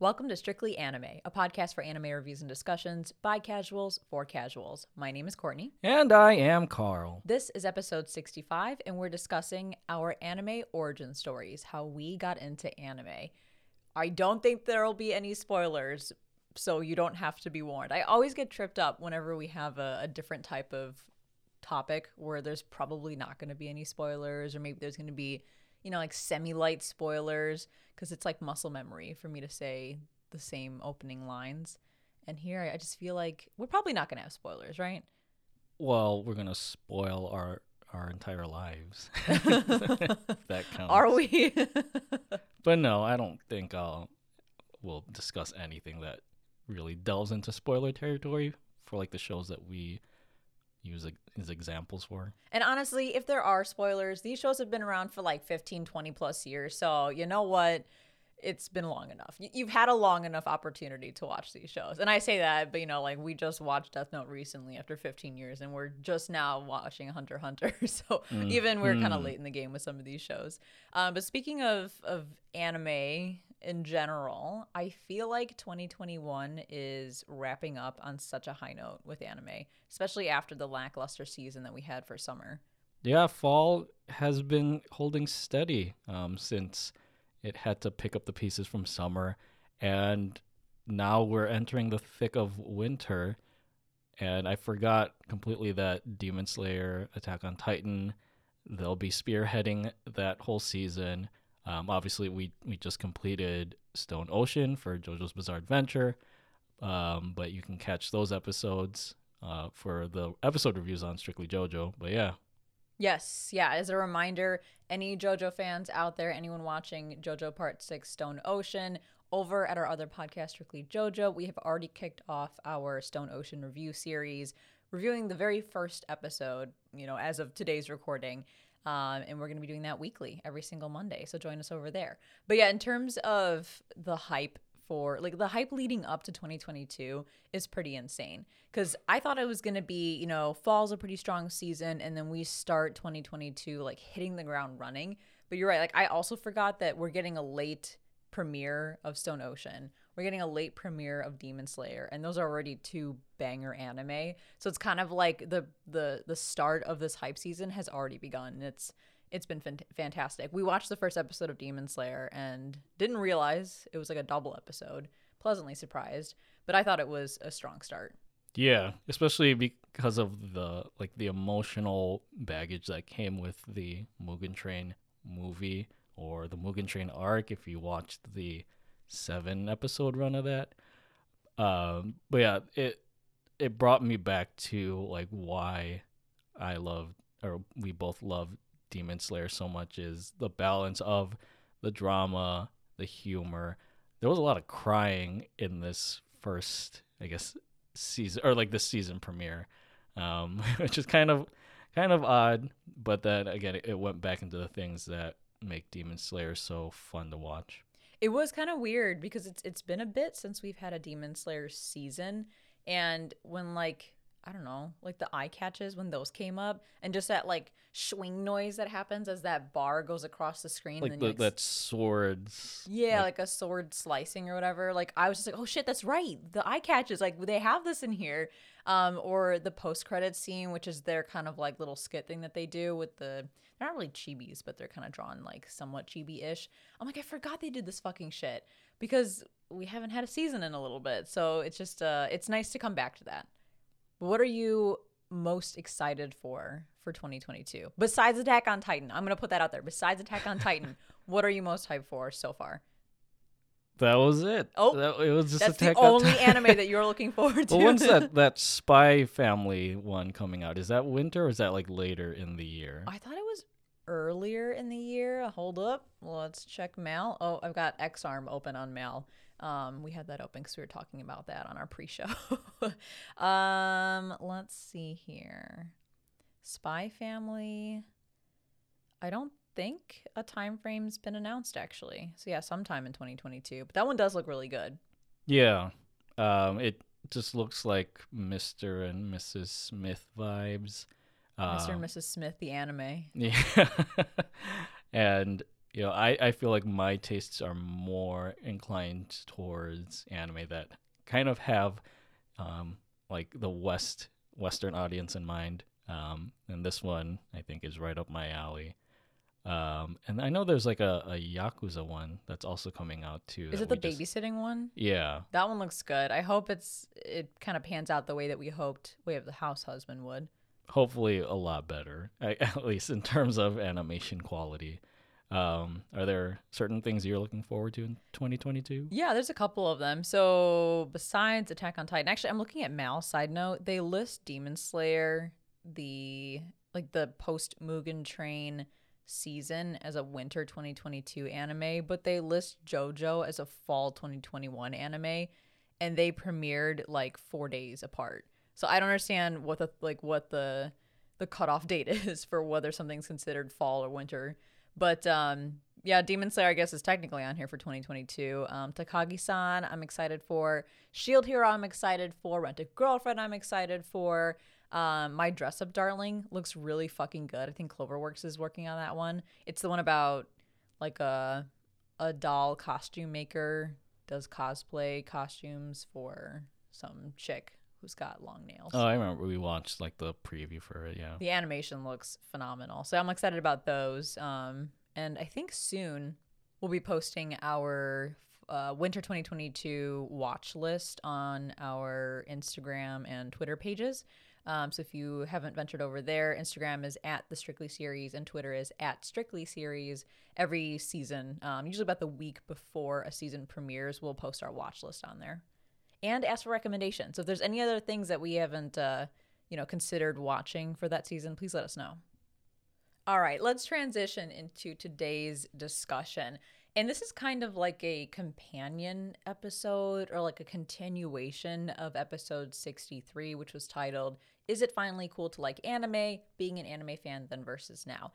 Welcome to Strictly Anime, a podcast for anime reviews and discussions by casuals for casuals. My name is Courtney. And I am Carl. This is episode 65, and we're discussing our anime origin stories, how we got into anime. I don't think there will be any spoilers, so you don't have to be warned. I always get tripped up whenever we have a different type of topic where there's probably not going to be any spoilers, or maybe there's going to be, you know, like semi-light spoilers, because it's like muscle memory for me to say the same opening lines. And here I just feel like we're probably not going to have spoilers, right? Well, we're going to spoil our entire lives. That counts. Are we? But no, I don't think we'll discuss anything that really delves into spoiler territory for like the shows that we use as examples for. And honestly, if there are spoilers, these shows have been around for like 15, 20 plus years. So you know what? It's been long enough. You've had a long enough opportunity to watch these shows. And I say that, but you know, like we just watched Death Note recently after 15 years and we're just now watching Hunter x Hunter. So even we're kind of late in the game with some of these shows. But speaking of anime in general, I feel like 2021 is wrapping up on such a high note with anime, especially after the lackluster season that we had for summer. Yeah, fall has been holding steady since it had to pick up the pieces from summer, and now we're entering the thick of winter. And I forgot completely that Demon Slayer, Attack on Titan, they'll be spearheading that whole season. Obviously, we just completed Stone Ocean for JoJo's Bizarre Adventure, but you can catch those episodes for the episode reviews on Strictly JoJo. But yeah. Yes, yeah. As a reminder, any JoJo fans out there, anyone watching JoJo Part 6 Stone Ocean, over at our other podcast, Strictly JoJo, we have already kicked off our Stone Ocean review series, reviewing the very first episode, you know, as of today's recording. And we're going to be doing that weekly every single Monday. So join us over there. But yeah, in terms of the hype for like the hype leading up to 2022 is pretty insane, because I thought it was going to be, you know, fall's a pretty strong season. And then we start 2022 like hitting the ground running. But you're right. Like I also forgot that we're getting a late premiere of Stone Ocean. We're getting a late premiere of Demon Slayer, and those are already two banger anime. So it's kind of like the start of this hype season has already begun, and it's been fantastic. We watched the first episode of Demon Slayer and didn't realize it was like a double episode. Pleasantly surprised, but I thought it was a strong start. Yeah, especially because of the emotional baggage that came with the Mugen Train movie, or the Mugen Train arc if you watched the 7-episode run of that. But yeah, it brought me back to like why I love, or we both love, Demon Slayer so much is the balance of the drama, the humor. There was a lot of crying in this first, I guess, season, or like this season premiere, which is kind of odd. But then again, it went back into the things that make Demon Slayer so fun to watch. It was kind of weird because it's been a bit since we've had a Demon Slayer season, and when like, I don't know, like the eye catches, when those came up, and just that like swing noise that happens as that bar goes across the screen, like, and then you that swords. Yeah, like a sword slicing or whatever. Like I was just like, oh shit, that's right. The eye catches, like they have this in here, or the post-credits scene, which is their kind of like little skit thing that they do with the. They're not really chibis, but they're kind of drawn like somewhat chibi-ish. I'm like, I forgot they did this fucking shit because we haven't had a season in a little bit. So it's just, it's nice to come back to that. But what are you most excited for 2022? Besides Attack on Titan, I'm going to put that out there. Besides Attack on Titan, what are you most hyped for so far? That was it. Oh, it was just that's Attack the only anime that you're looking forward to. Well, when's that Spy Family one coming out? Is that winter, or is that like later in the year? I thought it was earlier in the year. Hold up. Let's check Mal. Oh, I've got X-Arm open on Mal. We had that open because we were talking about that on our pre-show. Let's see here. Spy Family. I don't think a time frame's been announced actually, so yeah, sometime in 2022, but that one does look really good. Yeah, it just looks like Mr. and Mrs. Smith vibes. Mr. and Mrs. Smith the anime. Yeah. And you know, I feel like my tastes are more inclined towards anime that kind of have like the Western audience in mind. And this one I think is right up my alley. And I know there's like a Yakuza one that's also coming out too. Is it the babysitting one? Yeah. That one looks good. I hope it kind of pans out the way that we hoped Way of the House Husband would. Hopefully a lot better, at least in terms of animation quality. Are there certain things you're looking forward to in 2022? Yeah, there's a couple of them. So besides Attack on Titan, actually I'm looking at Mal's side note. They list Demon Slayer, the post Mugen Train season as a winter 2022 anime, but they list JoJo as a fall 2021 anime, and they premiered like 4 days apart. So I don't understand what the cutoff date is for whether something's considered fall or winter. But yeah, Demon Slayer I guess is technically on here for 2022. Takagi-san I'm excited for. Shield Hero I'm excited for. Rent a Girlfriend I'm excited for. My Dress Up Darling looks really fucking good. I think Cloverworks is working on that one. It's the one about like a doll costume maker does cosplay costumes for some chick who's got long nails. Oh, I remember we watched like the preview for it. Yeah, the animation looks phenomenal, so I'm excited about those. And I think soon we'll be posting our winter 2022 watch list on our Instagram and Twitter pages. So if you haven't ventured over there, Instagram is @TheStrictlySeries and Twitter is @StrictlySeries. Every season, usually about the week before a season premieres, we'll post our watch list on there and ask for recommendations. So if there's any other things that we haven't, considered watching for that season, please let us know. All right, let's transition into today's discussion. And this is kind of like a companion episode or like a continuation of episode 63, which was titled, Is It Finally Cool to Like Anime? Being an Anime Fan Then versus Now.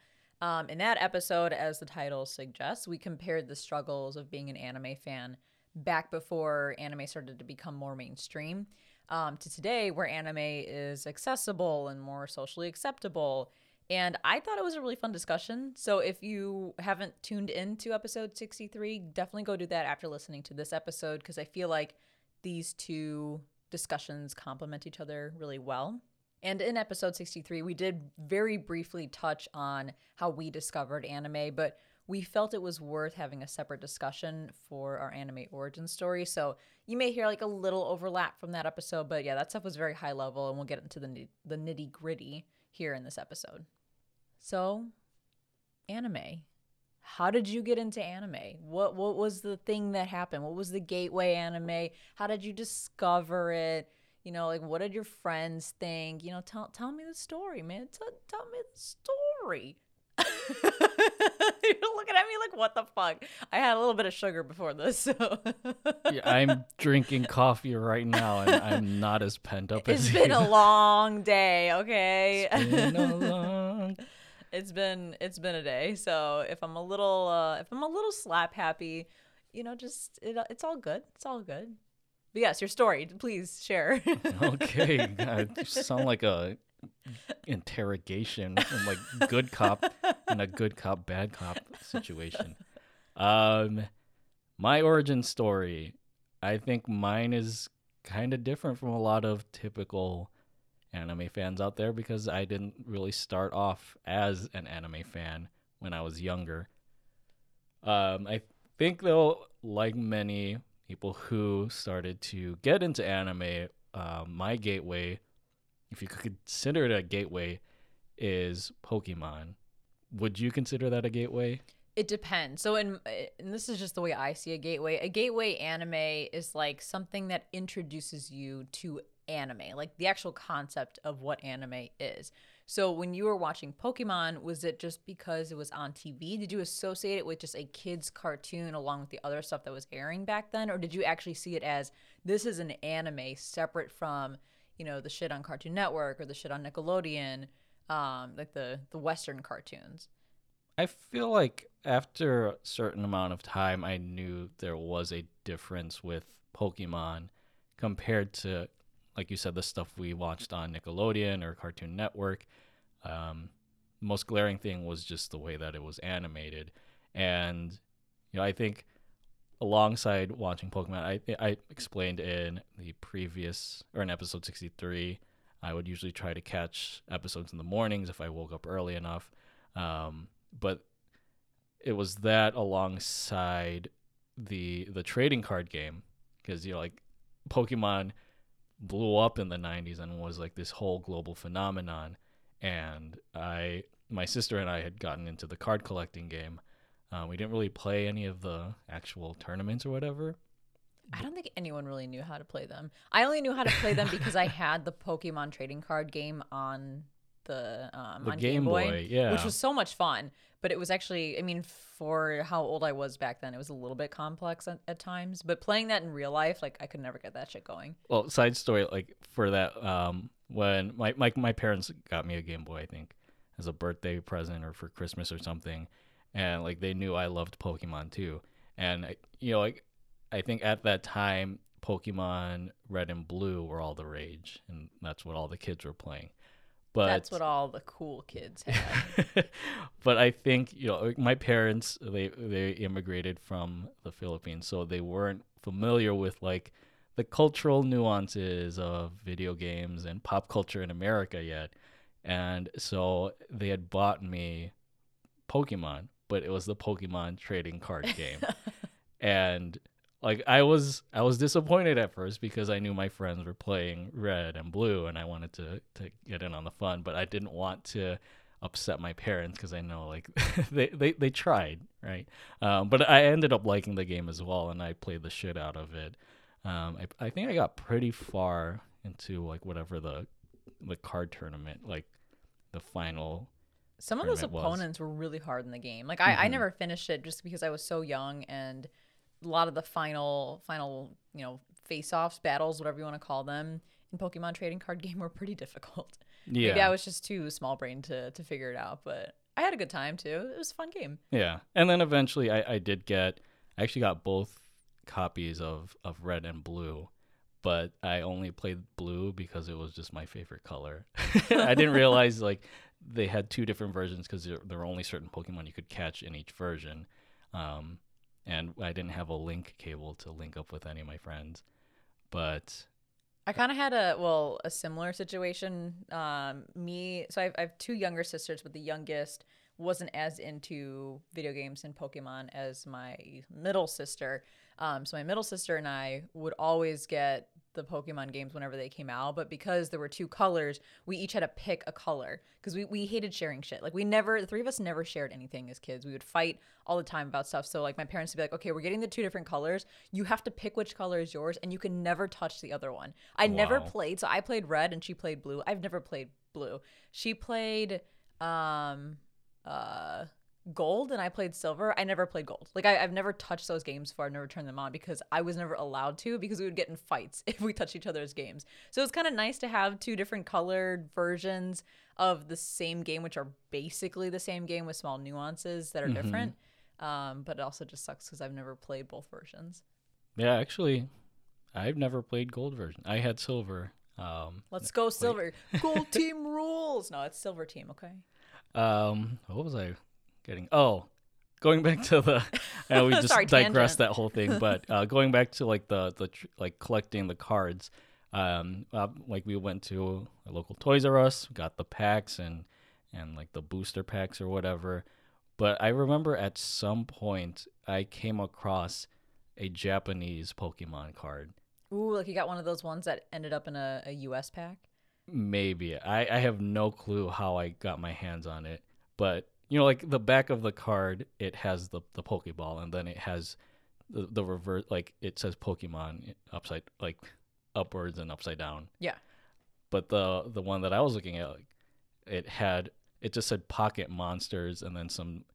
In that episode, as the title suggests, we compared the struggles of being an anime fan back before anime started to become more mainstream to today, where anime is accessible and more socially acceptable. And I thought it was a really fun discussion. So if you haven't tuned in to episode 63, definitely go do that after listening to this episode, because I feel like these two discussions complement each other really well. And in episode 63, we did very briefly touch on how we discovered anime, but we felt it was worth having a separate discussion for our anime origin story. So you may hear like a little overlap from that episode, but yeah, that stuff was very high level, and we'll get into the nitty gritty here in this episode. So, anime. How did you get into anime? What was the thing that happened? What was the gateway anime? How did you discover it? You know, like, what did your friends think? You know, tell me the story, man. Tell me the story. You're looking at me like, what the fuck? I had a little bit of sugar before this, so. Yeah, I'm drinking coffee right now, and I'm not as pent up as you. It's been a long day, okay? It's been a long day. It's been a day, so if I'm a little slap happy, you know, just it's all good. It's all good. But yes, your story, please share. Okay, I sound like a interrogation and like good cop and a good cop bad cop situation. My origin story, I think mine is kind of different from a lot of typical anime fans out there, because I didn't really start off as an anime fan when I was younger. I think though, like many people who started to get into anime, my gateway, if you could consider it a gateway, is Pokemon. Would you consider that a gateway? It depends. So, and this is just the way I see a gateway. A gateway anime is like something that introduces you to anime, like the actual concept of what anime is. So when you were watching Pokemon, was it just because it was on TV? Did you associate it with just a kid's cartoon along with the other stuff that was airing back then? Or did you actually see it as, this is an anime separate from, you know, the shit on Cartoon Network or the shit on Nickelodeon, like the Western cartoons? I feel like after a certain amount of time, I knew there was a difference with Pokemon compared to, like you said, the stuff we watched on Nickelodeon or Cartoon Network. Most glaring thing was just the way that it was animated. And, you know, I think alongside watching Pokemon, I explained in the previous, or in episode 63, I would usually try to catch episodes in the mornings if I woke up early enough. But it was that alongside the trading card game, because, you know, like Pokemon blew up in the 90s and was like this whole global phenomenon. And my sister and I had gotten into the card collecting game. We didn't really play any of the actual tournaments or whatever. I don't think anyone really knew how to play them. I only knew how to play them because I had the Pokemon trading card game on the on Game Boy, yeah, which was so much fun. But it was actually, I mean, for how old I was back then, it was a little bit complex at times. But playing that in real life, like, I could never get that shit going. Well, side story, like, for that, when my parents got me a Game Boy, I think, as a birthday present or for Christmas or something, and, like, they knew I loved Pokemon, too. And, you know, like, I think at that time, Pokemon Red and Blue were all the rage, and that's what all the kids were playing. But that's what all the cool kids had. But I think, you know, my parents, they immigrated from the Philippines, so they weren't familiar with, like, the cultural nuances of video games and pop culture in America yet. And so they had bought me Pokemon, but it was the Pokemon trading card game. And, like, I was disappointed at first because I knew my friends were playing Red and Blue and I wanted to get in on the fun, but I didn't want to upset my parents because I know, like, they tried, right? But I ended up liking the game as well, and I played the shit out of it. I think I got pretty far into, like, whatever the card tournament, like the final. Some of those opponents were really hard in the game. Like, I never finished it just because I was so young, and a lot of the final, you know, face-offs, battles, whatever you want to call them, in Pokemon trading card game were pretty difficult. Yeah. Maybe I was just too small-brained to figure it out, but I had a good time, too. It was a fun game. Yeah. And then eventually I actually got both copies of Red and Blue, but I only played Blue because it was just my favorite color. I didn't realize, like, they had two different versions because there were only certain Pokemon you could catch in each version. And I didn't have a link cable to link up with any of my friends. But I kind of had a similar situation. I have two younger sisters, but the youngest wasn't as into video games and Pokemon as my middle sister. So my middle sister and I would always get the Pokemon games whenever they came out. But because there were two colors, we each had to pick a color because we hated sharing shit. Like, the three of us never shared anything as kids. We would fight all the time about stuff. So, like, my parents would be like, okay, we're getting the two different colors. You have to pick which color is yours, and you can never touch the other one. I never played. So I played Red and she played Blue. I've never played Blue. She played Gold and I played Silver. I never played Gold. Like, I've never touched those games before. I've never turned them on because I was never allowed to, because we would get in fights if we touched each other's games. So it's kind of nice to have two different colored versions of the same game, which are basically the same game with small nuances that are different. But it also just sucks because I've never played both versions. Yeah, actually, I've never played Gold version. I had Silver. Let's go Silver. Gold team rules. No, it's Silver team. Okay. What was I getting? Oh, going back to we just digressed that whole thing, but going back to, like, the collecting the cards, like, we went to a local Toys R Us, got the packs and like the booster packs or whatever. But I remember at some point I came across a Japanese Pokemon card. Ooh, like, you got one of those ones that ended up in a U.S. pack? Maybe. I have no clue how I got my hands on it, but, you know, like, the back of the card, it has the Pokeball, and then it has the reverse, like, it says Pokemon upside, like, upwards and upside down. Yeah. But the one that I was looking at, like, it just said Pocket Monsters and then some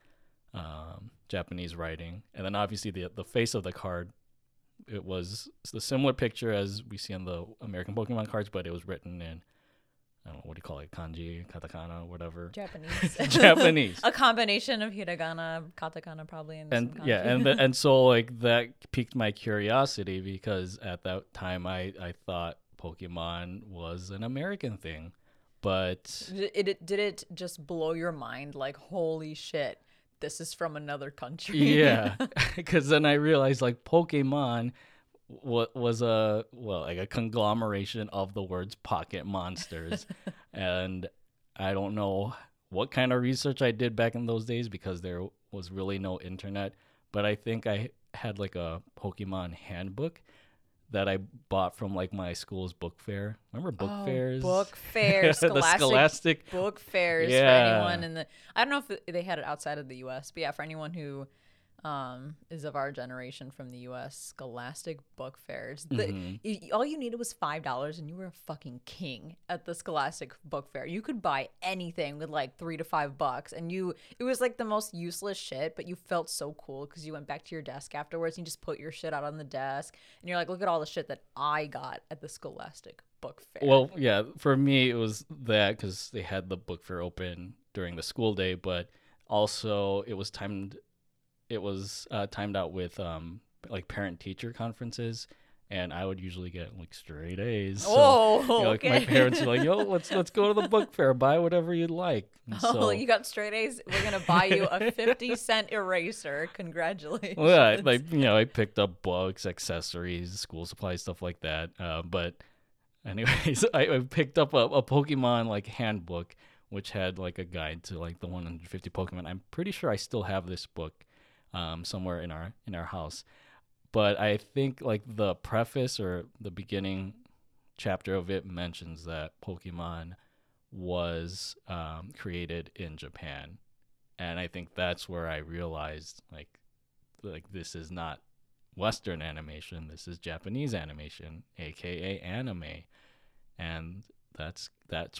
Japanese writing, and then obviously the face of the card, it was the similar picture as we see on the American Pokemon cards, but it was written in, I don't know, what do you call it? Kanji, katakana, whatever. Japanese. A combination of hiragana, katakana, probably. And some kanji. Yeah, and so, like, that piqued my curiosity because at that time I thought Pokemon was an American thing, but it did it just blow your mind? Like, holy shit. this is from another country. Yeah, because then I realized like Pokemon was a, well, like a conglomeration of the words pocket monsters. And I don't know what kind of research I did back in those days because there was really no internet. But I think I had like a Pokemon handbook that I bought from like my school's book fair. Remember book fairs? Book fairs. Scholastic book fairs, yeah. For anyone in the, I don't know if they had it outside of the US, but yeah, for anyone who is of our generation from the US, Scholastic book fairs. All you needed was $5 and you were a fucking king at the Scholastic book fair. You could buy anything with like $3 to $5 and it was like the most useless shit, but you felt so cool because you went back to your desk afterwards and you just put your shit out on the desk and you're like, look at all the shit that I got at the Scholastic book fair. Well, yeah, for me it was that because they had the book fair open during the school day, but also it was timed out with like parent-teacher conferences, and I would usually get like straight A's. So, okay. Like my parents were like, "Yo, let's go to the book fair, buy whatever you'd like." And you got straight A's. We're gonna buy you a 50-cent eraser. Congratulations. Well, yeah, like I picked up books, accessories, school supplies, stuff like that. But anyways, I picked up a Pokemon like handbook, which had like a guide to like the 150 Pokemon. I'm pretty sure I still have this book. Somewhere in our house. But I think like the preface or the beginning chapter of it mentions that Pokemon was created in Japan. And I think that's where I realized like this is not Western animation, this is Japanese animation, aka anime. And that's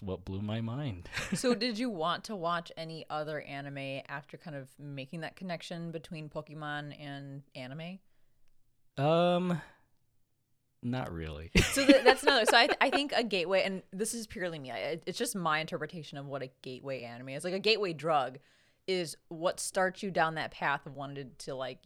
what blew my mind. So did you want to watch any other anime after kind of making that connection between Pokemon and anime? Not really. So that's another. So I think a gateway, and this is purely me, it's just my interpretation of what a gateway anime is. Like a gateway drug is what starts you down that path of wanting to like,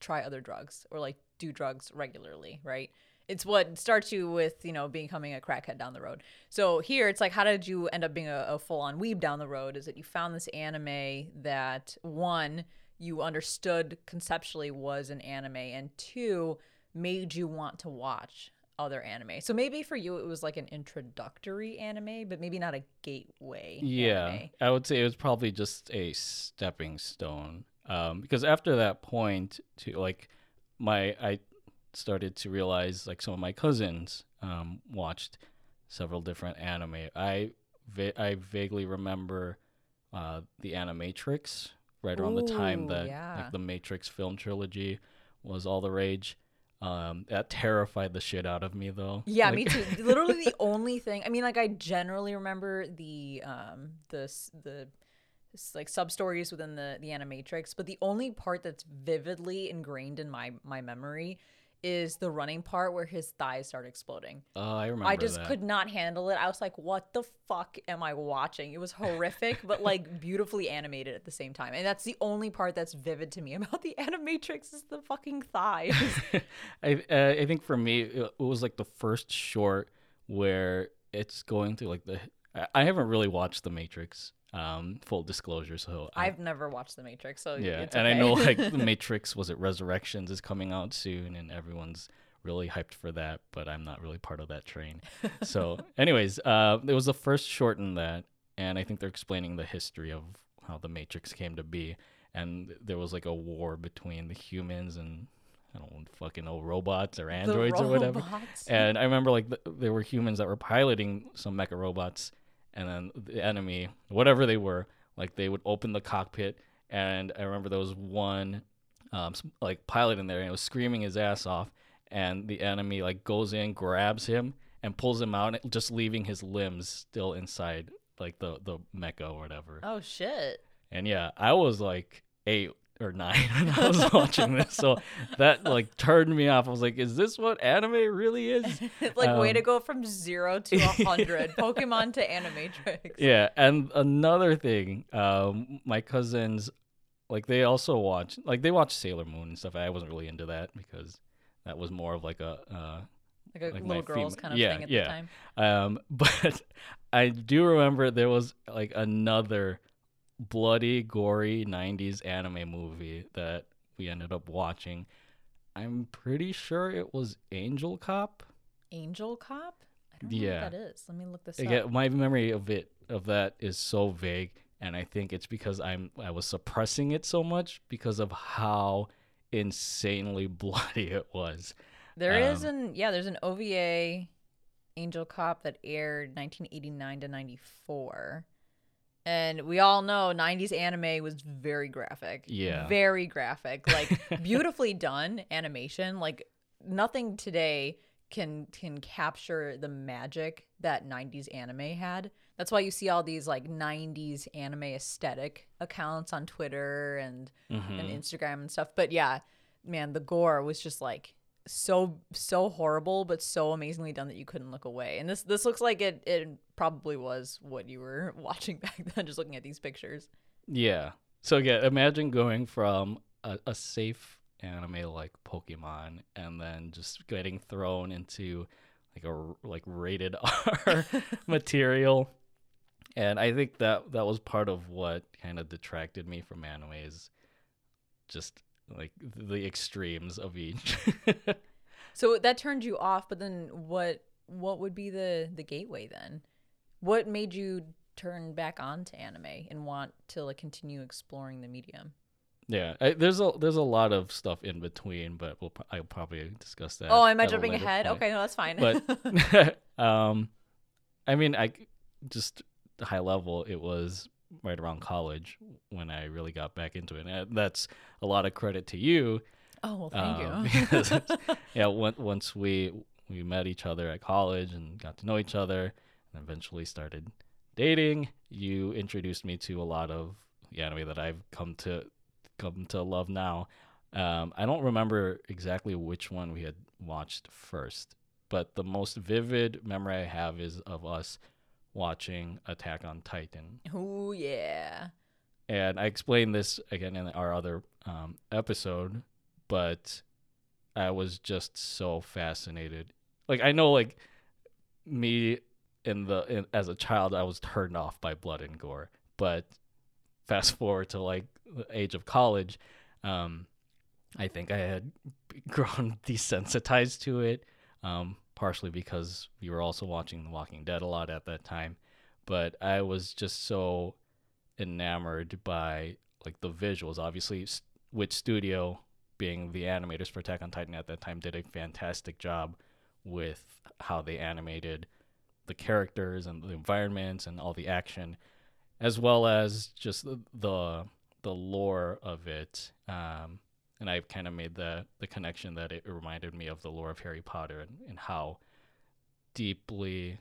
try other drugs or like do drugs regularly, right? It's what starts you with, becoming a crackhead down the road. So here it's like, how did you end up being a full-on weeb down the road? Is that you found this anime that, one, you understood conceptually was an anime, and two, made you want to watch other anime. So maybe for you it was like an introductory anime, but maybe not a gateway anime. I would say it was probably just a stepping stone. Because after that point, to like I started to realize like some of my cousins watched several different anime. I vaguely remember The Animatrix right around the time that like The Matrix film trilogy was all the rage. That terrified the shit out of me though. Yeah, like, me too. Literally the only thing, I generally remember the it's like sub-stories within the Animatrix, but the only part that's vividly ingrained in my memory is the running part where his thighs start exploding. Oh, I remember that. I just could not handle it. I was like, what the fuck am I watching? It was horrific, but like beautifully animated at the same time. And that's the only part that's vivid to me about the Animatrix is the fucking thighs. I think for me, it was like the first short where it's going through like I haven't really watched The Matrix. Full disclosure, so I've never watched The Matrix, so yeah, it's okay. And I know like The Matrix Resurrections is coming out soon and everyone's really hyped for that, but I'm not really part of that train. So anyways, it was the first short in that, and I think they're explaining the history of how The Matrix came to be, and there was like a war between the humans and I don't fucking know, robots or androids or whatever. And I remember like there were humans that were piloting some mecha robots. And then the enemy, whatever they were, like they would open the cockpit. And I remember there was one like pilot in there and it was screaming his ass off. And the enemy like goes in, grabs him and pulls him out, just leaving his limbs still inside like the mecha or whatever. Oh, shit. And yeah, I was like 8 or 9 when I was watching this. So that like turned me off. I was like, is this what anime really is? Like way to go from 0 to 100. Pokemon to Animatrix. Yeah. And another thing, my cousins, like they also watched Sailor Moon and stuff. I wasn't really into that because that was more of like a little girl's kind of thing at the time. But I do remember there was like another bloody, gory 90s anime movie that we ended up watching. I'm pretty sure it was Angel Cop. Angel Cop? I don't know what that is. Let me look this up. My memory of that is so vague, and I think it's because I was suppressing it so much because of how insanely bloody it was. There's an OVA Angel Cop that aired 1989 to 94. And we all know 90s anime was very graphic. Yeah. Very graphic. Like, beautifully done animation. Like, nothing today can capture the magic that 90s anime had. That's why you see all these, like, 90s anime aesthetic accounts on Twitter and Instagram and stuff. But, yeah, man, the gore was just, like, so horrible, but so amazingly done that you couldn't look away. And this looks like it probably was what you were watching back then, just looking at these pictures. Yeah. So yeah, imagine going from a safe anime like Pokemon and then just getting thrown into like rated R material. And I think that was part of what kind of detracted me from anime, is just like the extremes of each. So that turned you off, but then what would be the gateway then? What made you turn back on to anime and want to like continue exploring the medium? Yeah, there's a lot of stuff in between, but I'll probably discuss that. Oh, am I jumping ahead? Point. Okay, no, that's fine. But I mean, I just high level, it was right around college when I really got back into it. And that's a lot of credit to you. Oh, well, thank you. Yeah, once we met each other at college and got to know each other and eventually started dating, you introduced me to a lot of the anime that I've come to love now. I don't remember exactly which one we had watched first, but the most vivid memory I have is of us watching Attack on Titan. Oh, yeah. And I explained this again in our other episode, but I was just so fascinated. Like, I know, like, me as a child, I was turned off by blood and gore. But fast forward to, like, the age of college, I think I had grown desensitized to it. Partially because we were also watching The Walking Dead a lot at that time, but I was just so enamored by like the visuals. Obviously, Witch Studio, being the animators for Attack on Titan at that time, did a fantastic job with how they animated the characters and the environments and all the action, as well as just the lore of it. And I kind of made the connection that it reminded me of the lore of Harry Potter and how deeply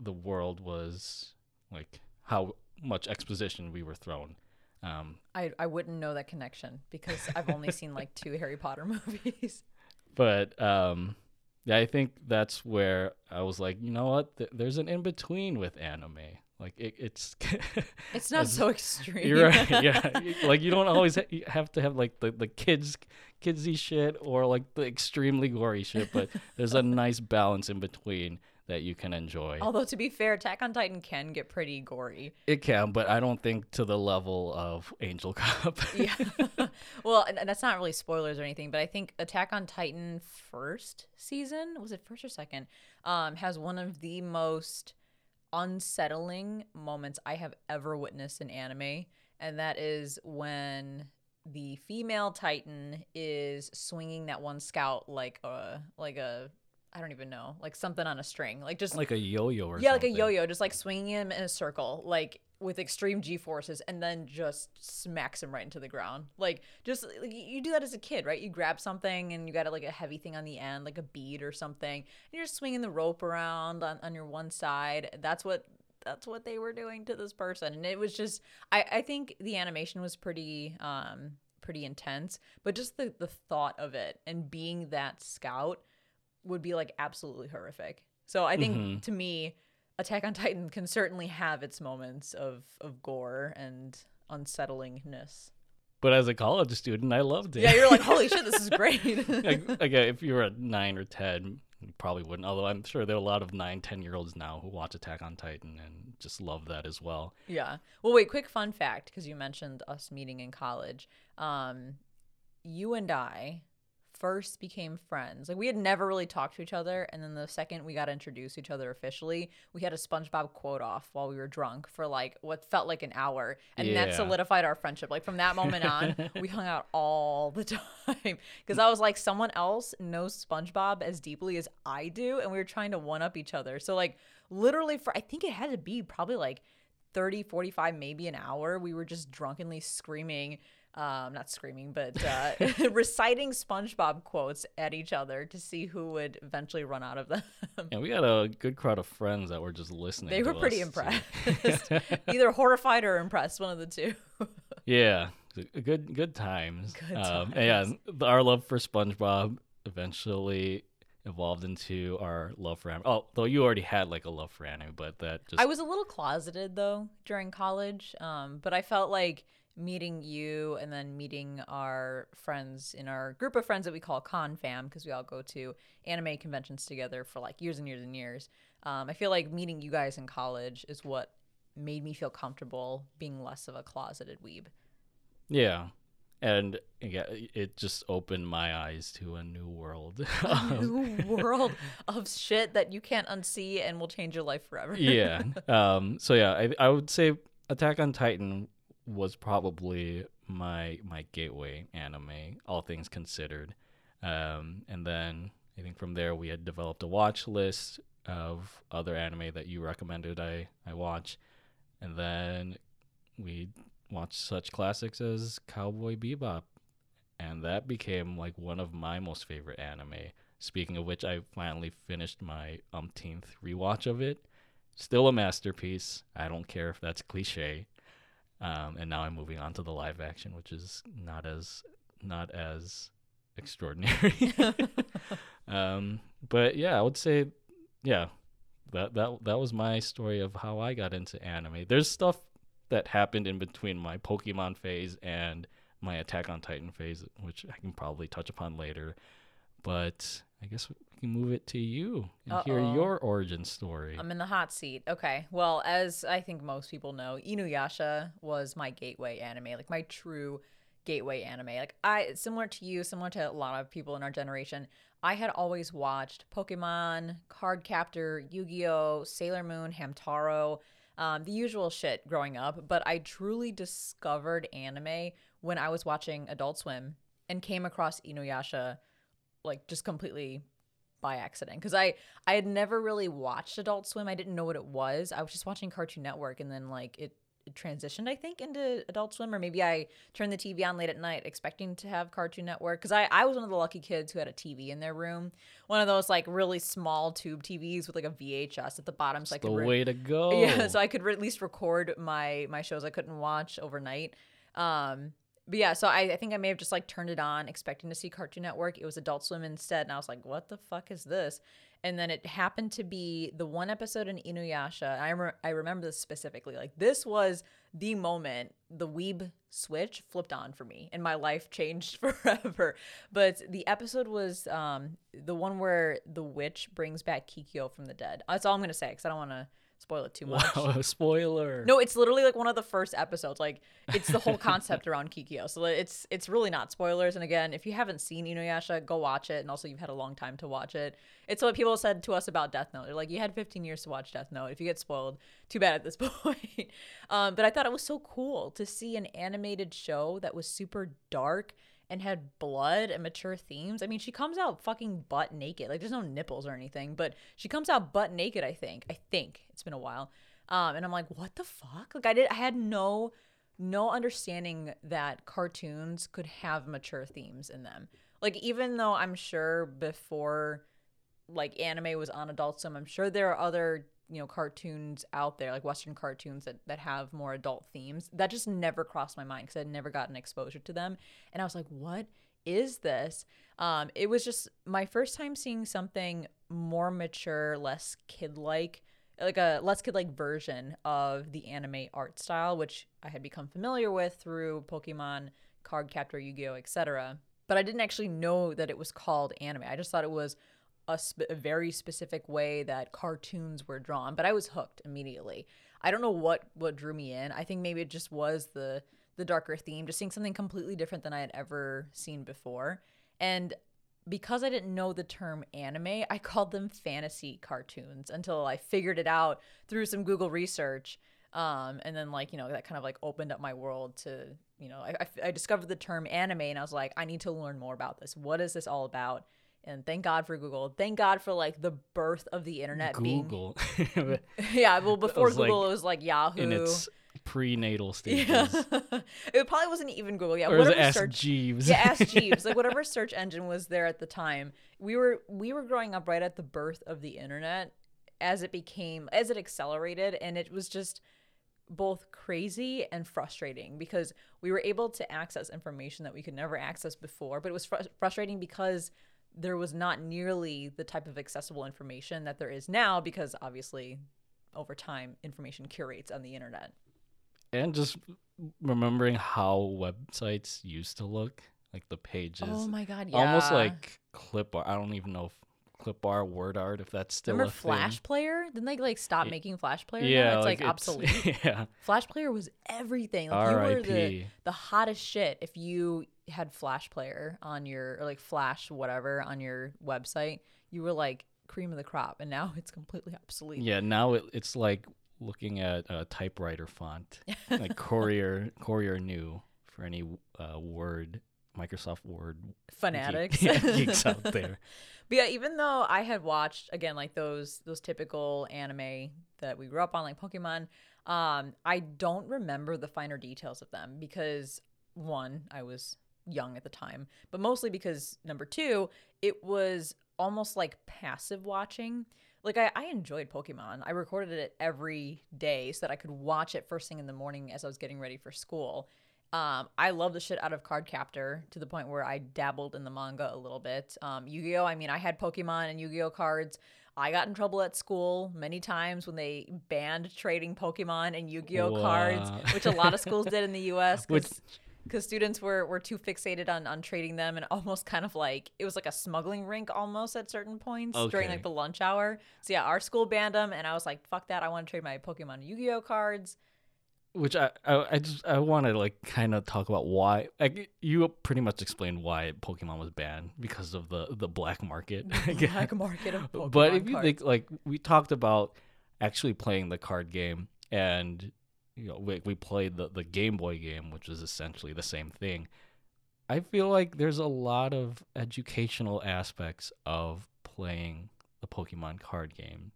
the world was, like, how much exposition we were thrown. I wouldn't know that connection because I've only seen, like, 2 Harry Potter movies. But, I think that's where I was like, you know what? There's an in-between with anime. Like, it's... it's not so extreme. You're right, yeah. Like, you don't always have to have, like, the kidsy shit or, like, the extremely gory shit, but there's a nice balance in between that you can enjoy. Although, to be fair, Attack on Titan can get pretty gory. It can, but I don't think to the level of Angel Cop. Yeah. Well, and that's not really spoilers or anything, but I think Attack on Titan first season, was it first or second, has one of the most... unsettling moments I have ever witnessed in anime, and that is when the female Titan is swinging that one scout like a I don't even know, like something on a string, like just like a yo-yo or something. Like a yo-yo, just like swinging him in a circle, like with extreme G-forces, and then just smacks him right into the ground. Like, just like, you do that as a kid, right? You grab something and you got like a heavy thing on the end, like a bead or something, and you're just swinging the rope around on your one side. That's what they were doing to this person, and it was just I think the animation was pretty intense, but just the thought of it and being that scout would be like absolutely horrific. So I think to me, Attack on Titan can certainly have its moments of gore and unsettlingness. But as a college student, I loved it. Yeah, you're like, holy shit, this is great. Like, okay, if you were at 9 or 10, You probably wouldn't, although I'm sure there are a lot of 9-10-year-olds now who watch Attack on Titan and just love that as well. Yeah. Well, wait, quick fun fact, because you mentioned us meeting in college. You and I first became friends. Like, we had never really talked to each other, and then the second we got introduced to each other officially, we had a SpongeBob quote off while we were drunk for like what felt like an hour, and that solidified our friendship. Like, from that moment on, we hung out all the time, because I was like, someone else knows SpongeBob as deeply as I do, and we were trying to one up each other. So like, literally for, I think it had to be probably like 30, 45, maybe an hour, we were just drunkenly screaming, not screaming, but reciting SpongeBob quotes at each other to see who would eventually run out of them. Yeah, we had a good crowd of friends that were just listening. They were pretty impressed, either horrified or impressed, one of the two. Yeah, good times. Good times. Yeah, our love for SpongeBob eventually evolved into our love for anime. Oh, though you already had like a love for anime, but that just... I was a little closeted though during college, but I felt like meeting you and then meeting our friends in our group of friends that we call Confam, because we all go to anime conventions together for like years and years and years. I feel like meeting you guys in college is what made me feel comfortable being less of a closeted weeb. Yeah. And yeah, it just opened my eyes to a new world. A new world of shit that you can't unsee and will change your life forever. Yeah. So yeah, I would say Attack on Titan was probably my gateway anime, all things considered. And then I think from there we had developed a watch list of other anime that you recommended I watch. And then we watched such classics as Cowboy Bebop. And that became like one of my most favorite anime. Speaking of which, I finally finished my umpteenth rewatch of it. Still a masterpiece. I don't care if that's cliche. And now I'm moving on to the live action, which is not as extraordinary. But yeah, I would say, yeah, that was my story of how I got into anime. There's stuff that happened in between my Pokemon phase and my Attack on Titan phase, which I can probably touch upon later. But I guess we can move it to you and hear your origin story. I'm in the hot seat. Okay. Well, as I think most people know, Inuyasha was my gateway anime, like my true gateway anime. Like, I, similar to you, similar to a lot of people in our generation, I had always watched Pokemon, Card Captor, Yu-Gi-Oh!, Sailor Moon, Hamtaro, the usual shit growing up. But I truly discovered anime when I was watching Adult Swim and came across Inuyasha like just completely by accident, because I had never really watched Adult Swim. I didn't know what it was. I was just watching Cartoon Network, and then like it transitioned, I think, into Adult Swim, or maybe I turned the TV on late at night expecting to have Cartoon Network, because I was one of the lucky kids who had a TV in their room, one of those like really small tube TVs with like a VHS at the bottom, so I could way to go. Yeah, so I could at least record my shows I couldn't watch overnight. But yeah, so I think I may have just like turned it on expecting to see Cartoon Network. It was Adult Swim instead, and I was like, what the fuck is this? And then it happened to be the one episode in Inuyasha. I remember this specifically. Like, this was the moment the weeb switch flipped on for me, and my life changed forever. But the episode was the one where the witch brings back Kikyo from the dead. That's all I'm going to say, because I don't want to spoil it too much. Wow, spoiler. No, it's literally like one of the first episodes. Like, it's the whole concept around Kikyo. So it's really not spoilers. And again, if you haven't seen Inuyasha, go watch it. And also, you've had a long time to watch it. It's what people said to us about Death Note. They're like, you had 15 years to watch Death Note. If you get spoiled, too bad at this point. But I thought it was so cool to see an animated show that was super dark and had blood and mature themes. I mean, she comes out fucking butt naked. Like, there's no nipples or anything, but she comes out butt naked, I think. It's been a while. And I'm like, what the fuck? Like, I had no understanding that cartoons could have mature themes in them. Like, even though I'm sure before, like, anime was on Adult Swim, I'm sure there are other, you know, cartoons out there, like Western cartoons that have more adult themes. That just never crossed my mind, because I'd never gotten exposure to them. And I was like, what is this? It was just my first time seeing something more mature, less kid-like, like a less kid-like version of the anime art style, which I had become familiar with through Pokemon, Card Captor, Yu-Gi-Oh, etc. But I didn't actually know that it was called anime. I just thought it was a very specific way that cartoons were drawn, but I was hooked immediately. I don't know what drew me in. I think maybe it just was the darker theme, just seeing something completely different than I had ever seen before. And because I didn't know the term anime, I called them fantasy cartoons until I figured it out through some Google research. And then, like, you know, that kind of like opened up my world to, you know, I discovered the term anime and I was like, I need to learn more about this. What is this all about? And thank God for Google. Thank God for, like, the birth of the internet. Google. Yeah, well, before Google, it was like Yahoo. In its prenatal stages. Yeah. It probably wasn't even Google. Yeah, or whatever. Ask Jeeves. Yeah, Ask Jeeves. Like, whatever search engine was there at the time. We were growing up right at the birth of the internet as it accelerated, and it was just both crazy and frustrating because we were able to access information that we could never access before, but it was frustrating because there was not nearly the type of accessible information that there is now, because obviously over time information curates on the internet. And just remembering how websites used to look, like the pages. Oh my God, yeah. Almost like clip art. I don't even know if clip art, word art, if that's still a thing. Remember Flash Player? Didn't they like stop making Flash Player? Yeah, now? It's like obsolete. Yeah. Flash Player was everything. Like, you were the hottest shit if you had Flash Player on your, or like Flash whatever on your website. You were like cream of the crop, and now it's completely obsolete. Yeah, now it's like looking at a typewriter font, like Courier new for any Word, Microsoft Word fanatics, geeks out there. But yeah, even though I had watched, again, like those typical anime that we grew up on, like Pokemon, I don't remember the finer details of them because, one, I was young at the time, but mostly because, number two, it was almost like passive watching. Like, I enjoyed Pokemon. I recorded it every day so that I could watch it first thing in the morning as I was getting ready for school. I love the shit out of Card Captor to the point where I dabbled in the manga a little bit. Yu-Gi-Oh! I mean, I had Pokemon and Yu-Gi-Oh! Cards. I got in trouble at school many times when they banned trading Pokemon and Yu-Gi-Oh! Cards, which a lot of schools did in the U.S. Because students were too fixated on trading them, and almost kind of like, it was like a smuggling rink almost at certain points during like the lunch hour. So yeah, our school banned them, and I was like, fuck that, I want to trade my Pokemon Yu-Gi-Oh! Cards. Which I want to like kind of talk about why, like, you pretty much explained why Pokemon was banned, because of the black market. The black market of Pokemon. But if you think, like, we talked about actually playing the card game, and you know, we played the Game Boy game, which is essentially the same thing. I feel like there's a lot of educational aspects of playing the Pokemon card game.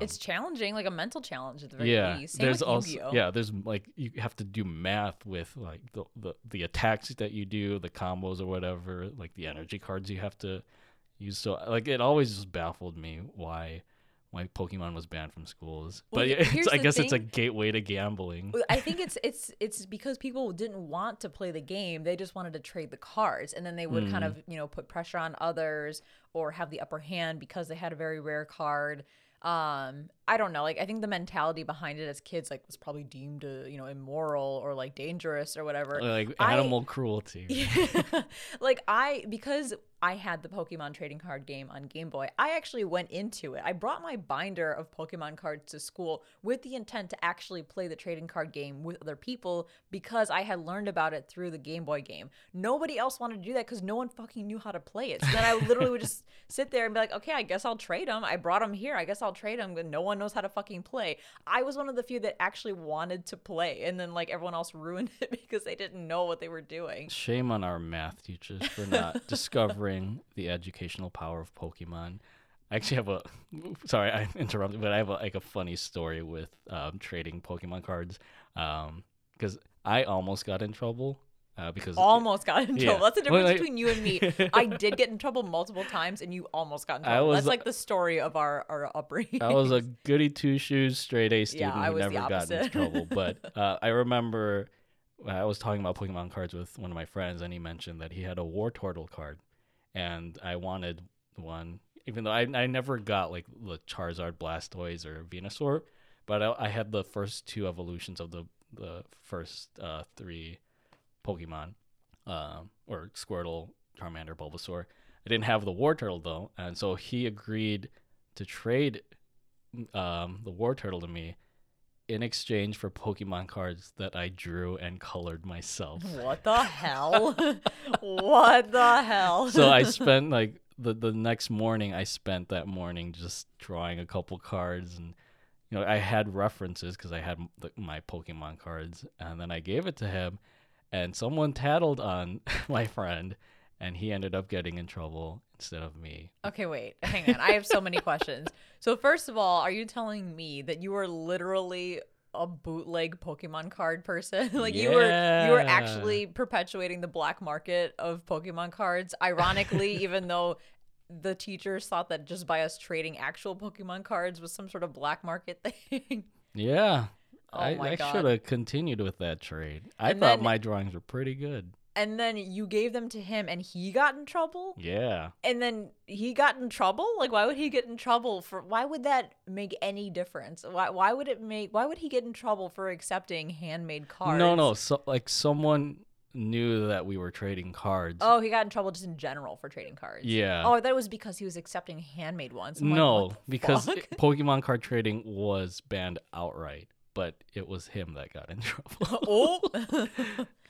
It's challenging, like a mental challenge at the very least. Same with Yu-Gi-Oh! Yeah, there's like, you have to do math with like the attacks that you do, the combos or whatever, like the energy cards you have to use. So like, it always just baffled me why Pokemon was banned from schools. Well, but I guess it's a gateway to gambling. I think it's because people didn't want to play the game. They just wanted to trade the cards, and then they would kind of, you know, put pressure on others or have the upper hand because they had a very rare card. I don't know. Like, I think the mentality behind it as kids, like, was probably deemed, you know, immoral or like dangerous or whatever. Like animal cruelty. Yeah, because I had the Pokemon trading card game on Game Boy, I actually went into it. I brought my binder of Pokemon cards to school with the intent to actually play the trading card game with other people, because I had learned about it through the Game Boy game. Nobody else wanted to do that because no one fucking knew how to play it. So then I literally would just sit there and be like, okay, I guess I'll trade them. I brought them here. I guess I'll trade them. No one knows how to fucking play. I was one of the few that actually wanted to play, and then like everyone else ruined it because they didn't know what they were doing. Shame on our math teachers for not discovering the educational power of Pokemon. I actually have sorry I interrupted, but I have a funny story with trading Pokemon cards, because I almost got in trouble. That's the difference between you and me. I did get in trouble multiple times, and you almost got in trouble. That's like the story of our upbringing. I was a goody two-shoes, straight-A student who never got in trouble. But I remember I was talking about Pokemon cards with one of my friends, and he mentioned that he had a Wartortle card, and I wanted one, even though I never got like the Charizard, Blastoise, or Venusaur, but I had the first two evolutions of the first three Pokemon, or Squirtle, Charmander, Bulbasaur. I didn't have the War Turtle though, and so he agreed to trade the War Turtle to me in exchange for Pokemon cards that I drew and colored myself. What the hell? What the hell? So I spent like the next morning, I spent that morning just drawing a couple cards, and you know I had references because I had my Pokemon cards, and then I gave it to him, and someone tattled on my friend, and he ended up getting in trouble instead of me. Okay, wait, hang on. I have so many questions. So first of all, are you telling me that you were literally a bootleg Pokemon card person? Like, yeah. you were actually perpetuating the black market of Pokemon cards, ironically, even though the teachers thought that just by us trading actual Pokemon cards was some sort of black market thing. Yeah. Oh, I should have continued with that trade. I thought my drawings were pretty good. And then you gave them to him and he got in trouble? Yeah. And then he got in trouble? Like, why would he get in trouble for, why would that make any difference? Why would he get in trouble for accepting handmade cards? No. So, like, someone knew that we were trading cards. Oh, he got in trouble just in general for trading cards. Yeah. Oh, I thought it was because he was accepting handmade ones. No, because Pokemon card trading was banned outright, but it was him that got in trouble. Oh.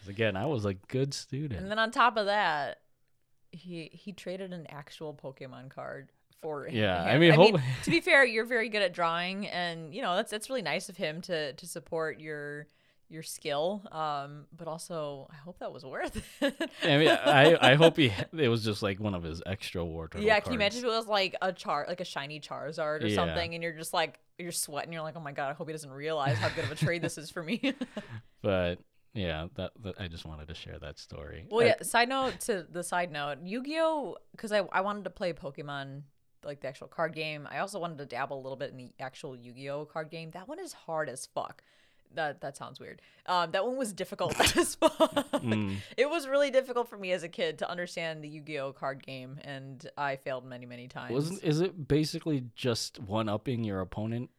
Again, I was a good student. And then on top of that, he traded an actual Pokemon card for him. Yeah, I mean, to be fair, you're very good at drawing, and you know that's really nice of him to support your skill. But also, I hope that was worth it. I mean, I hope it was just like one of his extra War Turtle cards. Can you imagine if it was like a shiny Charizard or something, and you're just like you're sweating, you're like, oh my god, I hope he doesn't realize how good of a trade this is for me. But. Yeah, that I just wanted to share that story. Well, yeah, side note, Yu-Gi-Oh!, because I wanted to play Pokemon, like the actual card game. I also wanted to dabble a little bit in the actual Yu-Gi-Oh! Card game. That one is hard as fuck. That sounds weird. That one was difficult as fuck. Mm. It was really difficult for me as a kid to understand the Yu-Gi-Oh! Card game, and I failed many, many times. Is it basically just one-upping your opponent?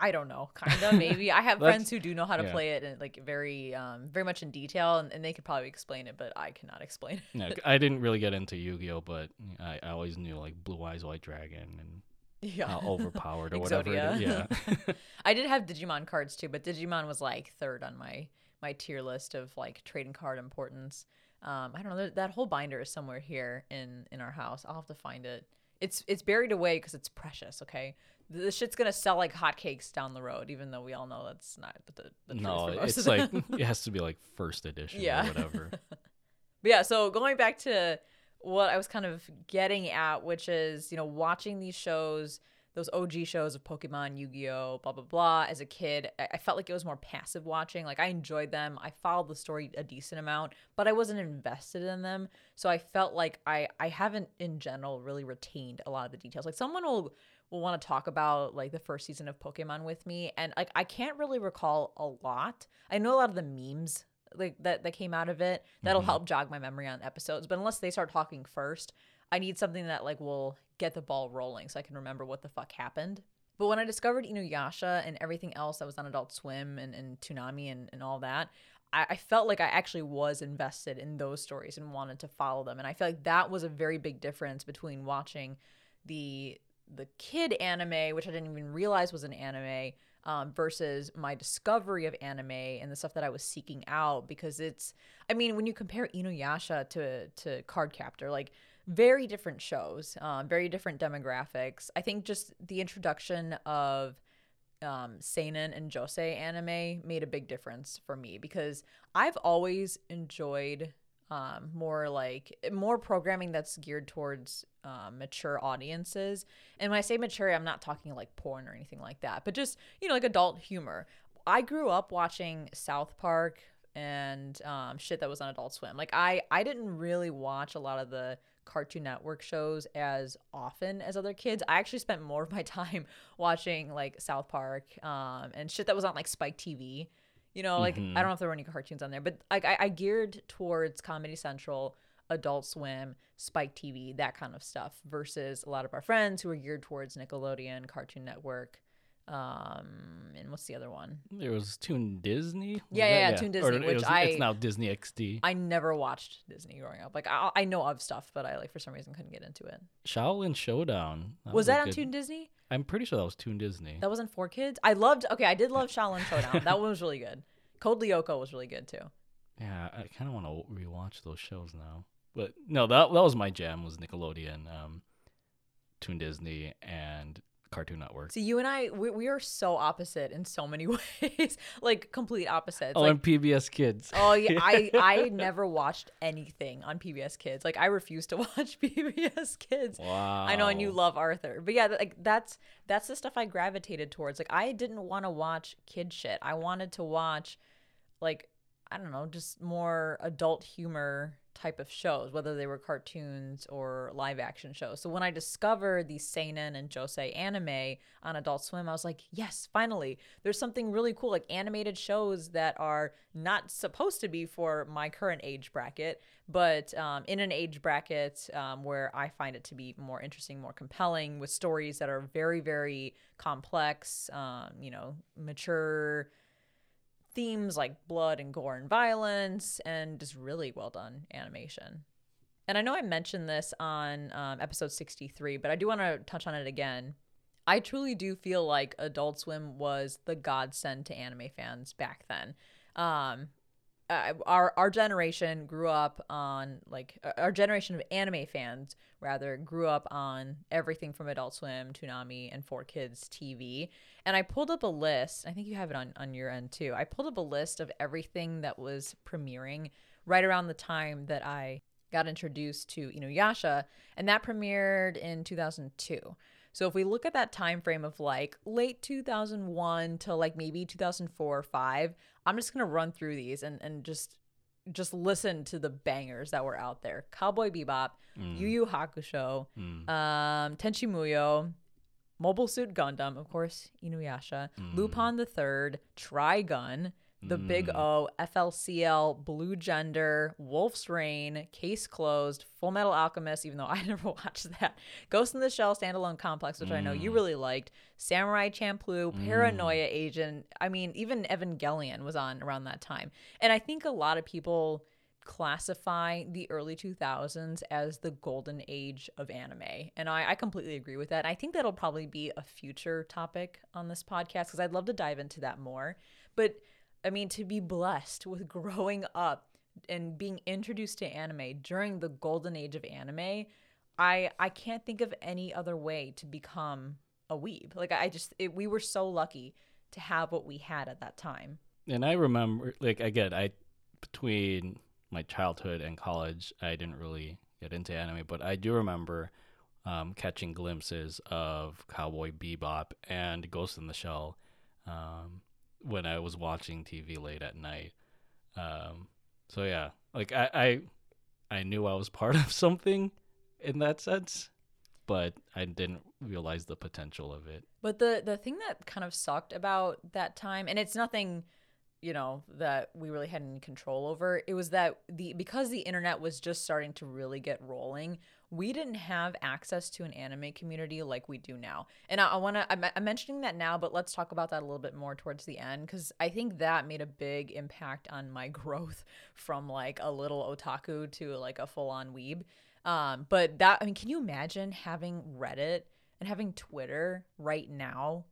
I don't know, kind of, maybe. I have friends who do know how to play it and like very very much in detail, and they could probably explain it, but I cannot explain it. No, I didn't really get into Yu-Gi-Oh, but I always knew like Blue Eyes White Dragon and overpowered or whatever it is. Yeah. I did have Digimon cards too, but Digimon was like third on my tier list of like trading card importance. I don't know, that whole binder is somewhere here in our house. I'll have to find it. It's buried away because it's precious, okay? This shit's going to sell like hotcakes down the road, even though we all know that's not the truth for most of them. No, it's like, it has to be like first edition or whatever. But yeah, so going back to what I was kind of getting at, which is, you know, watching these shows, those OG shows of Pokemon, Yu-Gi-Oh, blah, blah, blah, as a kid, I felt like it was more passive watching. Like, I enjoyed them. I followed the story a decent amount, but I wasn't invested in them. So I felt like I haven't, in general, really retained a lot of the details. Like, someone will want to talk about like the first season of Pokemon with me, and like I can't really recall a lot. I know a lot of the memes like that came out of it. That'll help jog my memory on episodes, but unless they start talking first, I need something that like will get the ball rolling so I can remember what the fuck happened. But when I discovered Inuyasha and everything else that was on Adult Swim and Toonami and all that, I felt like I actually was invested in those stories and wanted to follow them. And I feel like that was a very big difference between watching the kid anime, which I didn't even realize was an anime, versus my discovery of anime and the stuff that I was seeking out. Because it's, I mean, when you compare Inuyasha to Card Captor, like very different shows, very different demographics. I think just the introduction of seinen and josei anime made a big difference for me, because I've always enjoyed more programming that's geared towards mature audiences. And when I say mature, I'm not talking like porn or anything like that, but just, you know, like adult humor. I grew up watching South Park and shit that was on Adult Swim. Like I didn't really watch a lot of the Cartoon Network shows as often as other kids. I actually spent more of my time watching like South Park and shit that was on like Spike TV. You know, like, I don't know if there were any cartoons on there, but like I geared towards Comedy Central, Adult Swim, Spike TV, that kind of stuff, versus a lot of our friends who were geared towards Nickelodeon, Cartoon Network, And what's the other one? There was Toon Disney. Yeah, Toon Disney, it's now Disney XD. I never watched Disney growing up. Like I know of stuff, but I for some reason couldn't get into it. Shaolin Showdown. Was that on Toon Disney? I'm pretty sure that was Toon Disney. That wasn't for kids. I did love Shaolin Showdown. That one was really good. Code Lyoko was really good too. Yeah, I kind of want to rewatch those shows now. But no, that was my jam, was Nickelodeon, Toon Disney, and Cartoon Network. See, you and I, we are so opposite in so many ways, like complete opposites. Oh, and PBS Kids. Oh yeah, I never watched anything on PBS Kids. Like I refuse to watch PBS Kids. Wow. I know, and you love Arthur, but yeah, that's the stuff I gravitated towards. Like I didn't want to watch kid shit. I wanted to watch, like, I don't know, just more adult humor type of shows, whether they were cartoons or live action shows. So when I discovered the seinen and josei anime on Adult Swim, I was like, yes, finally, there's something really cool, like animated shows that are not supposed to be for my current age bracket, but in an age bracket where I find it to be more interesting, more compelling, with stories that are very, very complex, mature themes like blood and gore and violence, and just really well done animation. And I know I mentioned this on episode 63, but I do want to touch on it again. I truly do feel like Adult Swim was the godsend to anime fans back then. Our generation grew up on, our generation of anime fans, rather, grew up on everything from Adult Swim, Toonami, and 4Kids TV. And I pulled up a list. I think you have it on your end, too. I pulled up a list of everything that was premiering right around the time that I got introduced to Inuyasha, and that premiered in 2002. So if we look at that time frame of late 2001 to maybe 2004 or 2005, I'm just going to run through these and just listen to the bangers that were out there. Cowboy Bebop, Yu Yu Hakusho, Tenchi Muyo, Mobile Suit Gundam, of course, Inuyasha, Lupin the Third, Trigun, The Big O, FLCL, Blue Gender, Wolf's Reign, Case Closed, Full Metal Alchemist, even though I never watched that, Ghost in the Shell Standalone Complex, which I know you really liked, Samurai Champloo, Paranoia Agent. I mean, even Evangelion was on around that time. And I think a lot of people classify the early 2000s as the golden age of anime. And I completely agree with that. I think that'll probably be a future topic on this podcast because I'd love to dive into that more. But I mean, to be blessed with growing up and being introduced to anime during the golden age of anime, I can't think of any other way to become a weeb. We were so lucky to have what we had at that time. And I remember, between my childhood and college, I didn't really get into anime, but I do remember catching glimpses of Cowboy Bebop and Ghost in the Shell. When I was watching TV late at night. So yeah, I knew I was part of something in that sense, but I didn't realize the potential of it. But the thing that kind of sucked about that time, and it's nothing, that we really had any control over, it was that because the internet was just starting to really get rolling, we didn't have access to an anime community like we do now. And I'm mentioning that now, but let's talk about that a little bit more towards the end, because I think that made a big impact on my growth from a little otaku to a full-on weeb. But that, I mean, can you imagine having Reddit and having Twitter right now?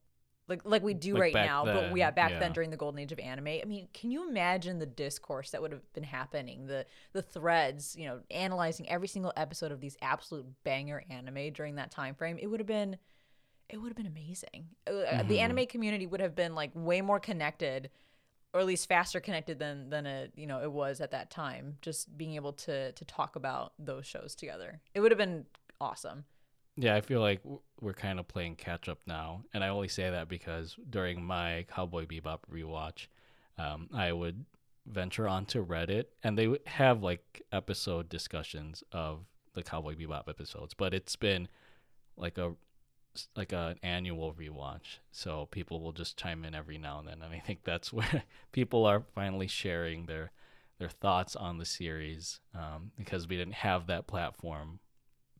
Like we do right now, then during the golden age of anime. I mean, can you imagine the discourse that would have been happening? The threads, analyzing every single episode of these absolute banger anime during that time frame. It would have been amazing. Mm-hmm. The anime community would have been way more connected, or at least faster connected than it was at that time. Just being able to talk about those shows together, it would have been awesome. Yeah, I feel like we're kind of playing catch up now. And I only say that because during my Cowboy Bebop rewatch, I would venture onto Reddit, and they would have episode discussions of the Cowboy Bebop episodes, but it's been an annual rewatch. So people will just chime in every now and then. And I think that's where people are finally sharing their thoughts on the series, because we didn't have that platform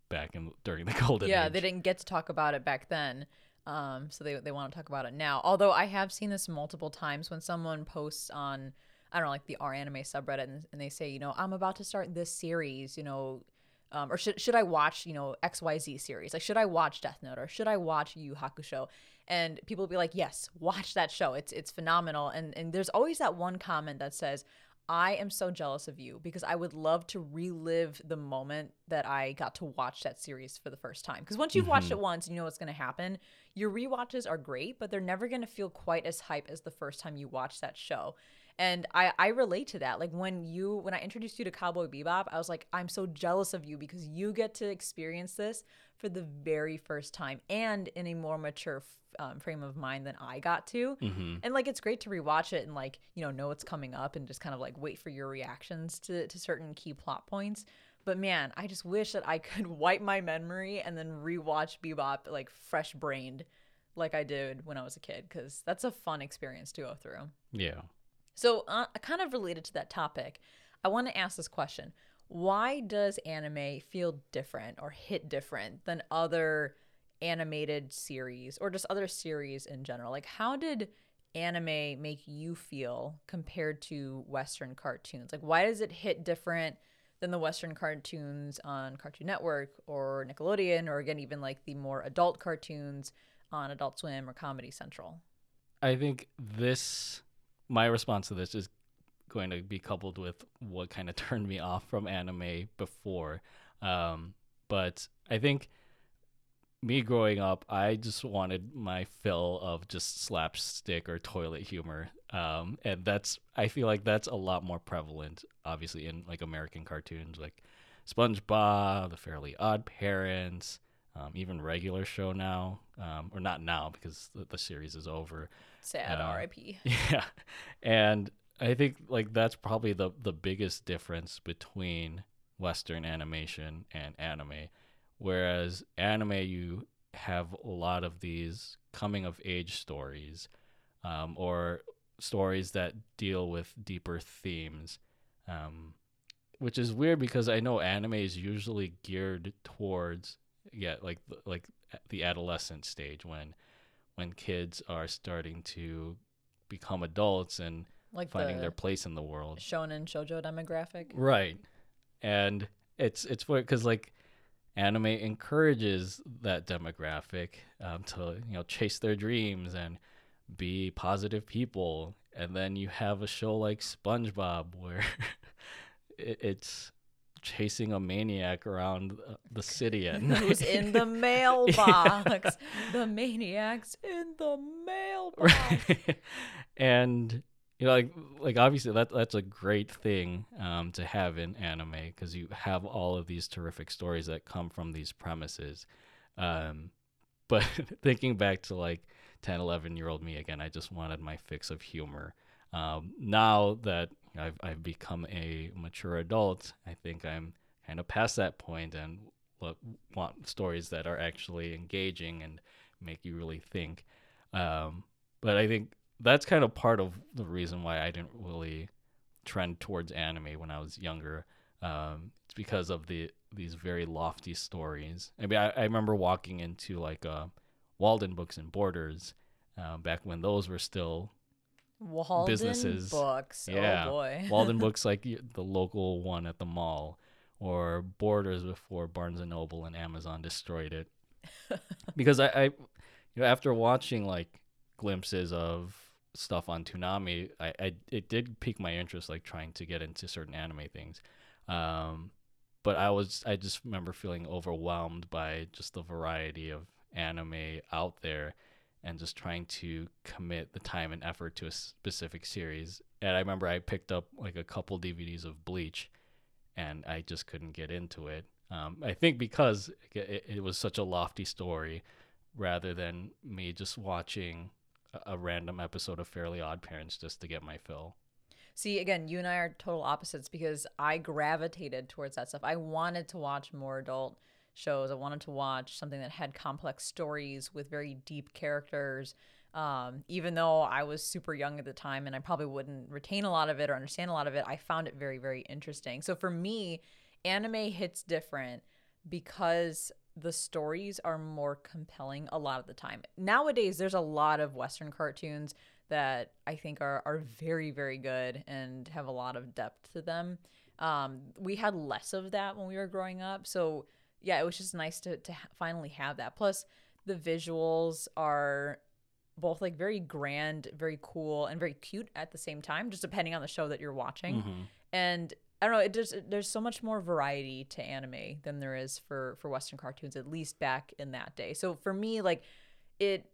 back during the golden age. They didn't get to talk about it back then. So they want to talk about it now. Although I have seen this multiple times when someone posts on, I don't know, like the R Anime subreddit, and they say, you know, I'm about to start this series, you know, or should I watch, you know, XYZ series? Like, should I watch Death Note or should I watch Yu Hakusho? And people will be like, yes, watch that show. It's phenomenal. And there's always that one comment that says, I am so jealous of you because I would love to relive the moment that I got to watch that series for the first time. Because once you've watched it once, you know what's going to happen. Your rewatches are great, but they're never going to feel quite as hype as the first time you watch that show. And I relate to that. Like when I introduced you to Cowboy Bebop, I was like, I'm so jealous of you because you get to experience this for the very first time and in a more mature frame of mind than I got to. And like, it's great to rewatch it and like, you know what's coming up and just kind of like wait for your reactions to certain key plot points. But man, I just wish that I could wipe my memory and then rewatch Bebop like fresh brained like I did when I was a kid, because that's a fun experience to go through. Yeah. So kind of related to that topic, I want to ask this question. Why does anime feel different or hit different than other animated series or just other series in general? Like, how did anime make you feel compared to Western cartoons? Like, why does it hit different than the Western cartoons on Cartoon Network or Nickelodeon, or again, even like the more adult cartoons on Adult Swim or Comedy Central? I think my response to this is going to be coupled with what kind of turned me off from anime before. But I think me growing up, I just wanted my fill of just slapstick or toilet humor. And I feel like that's a lot more prevalent, obviously, in like American cartoons, like SpongeBob, the Fairly OddParents, even Regular Show now, or not now because the series is over. Sad, RIP. Yeah. And I think like that's probably the biggest difference between Western animation and anime. Whereas anime, you have a lot of these coming of age stories, or stories that deal with deeper themes, which is weird because I know anime is usually geared towards like the adolescent stage when kids are starting to become adults and like finding their place in the world. Shonen shoujo demographic. Right. And it's weird because like anime encourages that demographic to, you know, chase their dreams and be positive people. And then you have a show like SpongeBob where it's chasing a maniac around the city at night. Who's in the mailbox? Yeah. The maniac's in the mailbox. Right. And you know, like obviously that's a great thing to have in anime because you have all of these terrific stories that come from these premises. But thinking back to like 10, 11-year-old me again, I just wanted my fix of humor. Now that I've become a mature adult, I think I'm kind of past that point and want stories that are actually engaging and make you really think. But I think that's kind of part of the reason why I didn't really trend towards anime when I was younger. It's because of these very lofty stories. I mean, I remember walking into like Walden Books and Borders back when those were still Walden businesses. Books. Yeah. Oh boy. Walden Books, like the local one at the mall, or Borders before Barnes and Noble and Amazon destroyed it. Because I you know, after watching like glimpses of stuff on Toonami, it did pique my interest, like trying to get into certain anime things. But I just remember feeling overwhelmed by just the variety of anime out there, and just trying to commit the time and effort to a specific series. And I remember I picked up like a couple DVDs of Bleach, and I just couldn't get into it. I think because it was such a lofty story, rather than me just watching a random episode of Fairly OddParents just to get my fill. See, again, you and I are total opposites because I gravitated towards that stuff. I wanted to watch more adult shows. I wanted to watch something that had complex stories with very deep characters, even though I was super young at the time and I probably wouldn't retain a lot of it or understand a lot of it. I found it very, very interesting. So for me, anime hits different because the stories are more compelling a lot of the time. Nowadays, there's a lot of Western cartoons that I think are very, very good and have a lot of depth to them. We had less of that when we were growing up. So, yeah, it was just nice to finally have that. Plus, the visuals are both like very grand, very cool, and very cute at the same time, just depending on the show that you're watching. Mm-hmm. And I don't know, there's so much more variety to anime than there is for Western cartoons, at least back in that day. So for me, like, it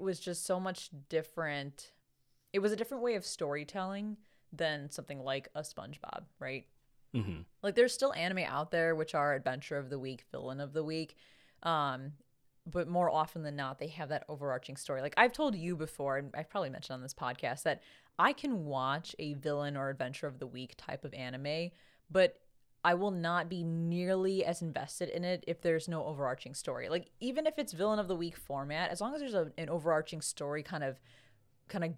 was just so much different. It was a different way of storytelling than something like a SpongeBob, right? Mm-hmm. Like, there's still anime out there which are adventure of the week, villain of the week, but more often than not, they have that overarching story. Like, I've told you before, and I've probably mentioned on this podcast, that I can watch a villain or adventure of the week type of anime, but I will not be nearly as invested in it if there's no overarching story. Like, even if it's villain of the week format, as long as there's an overarching story kind of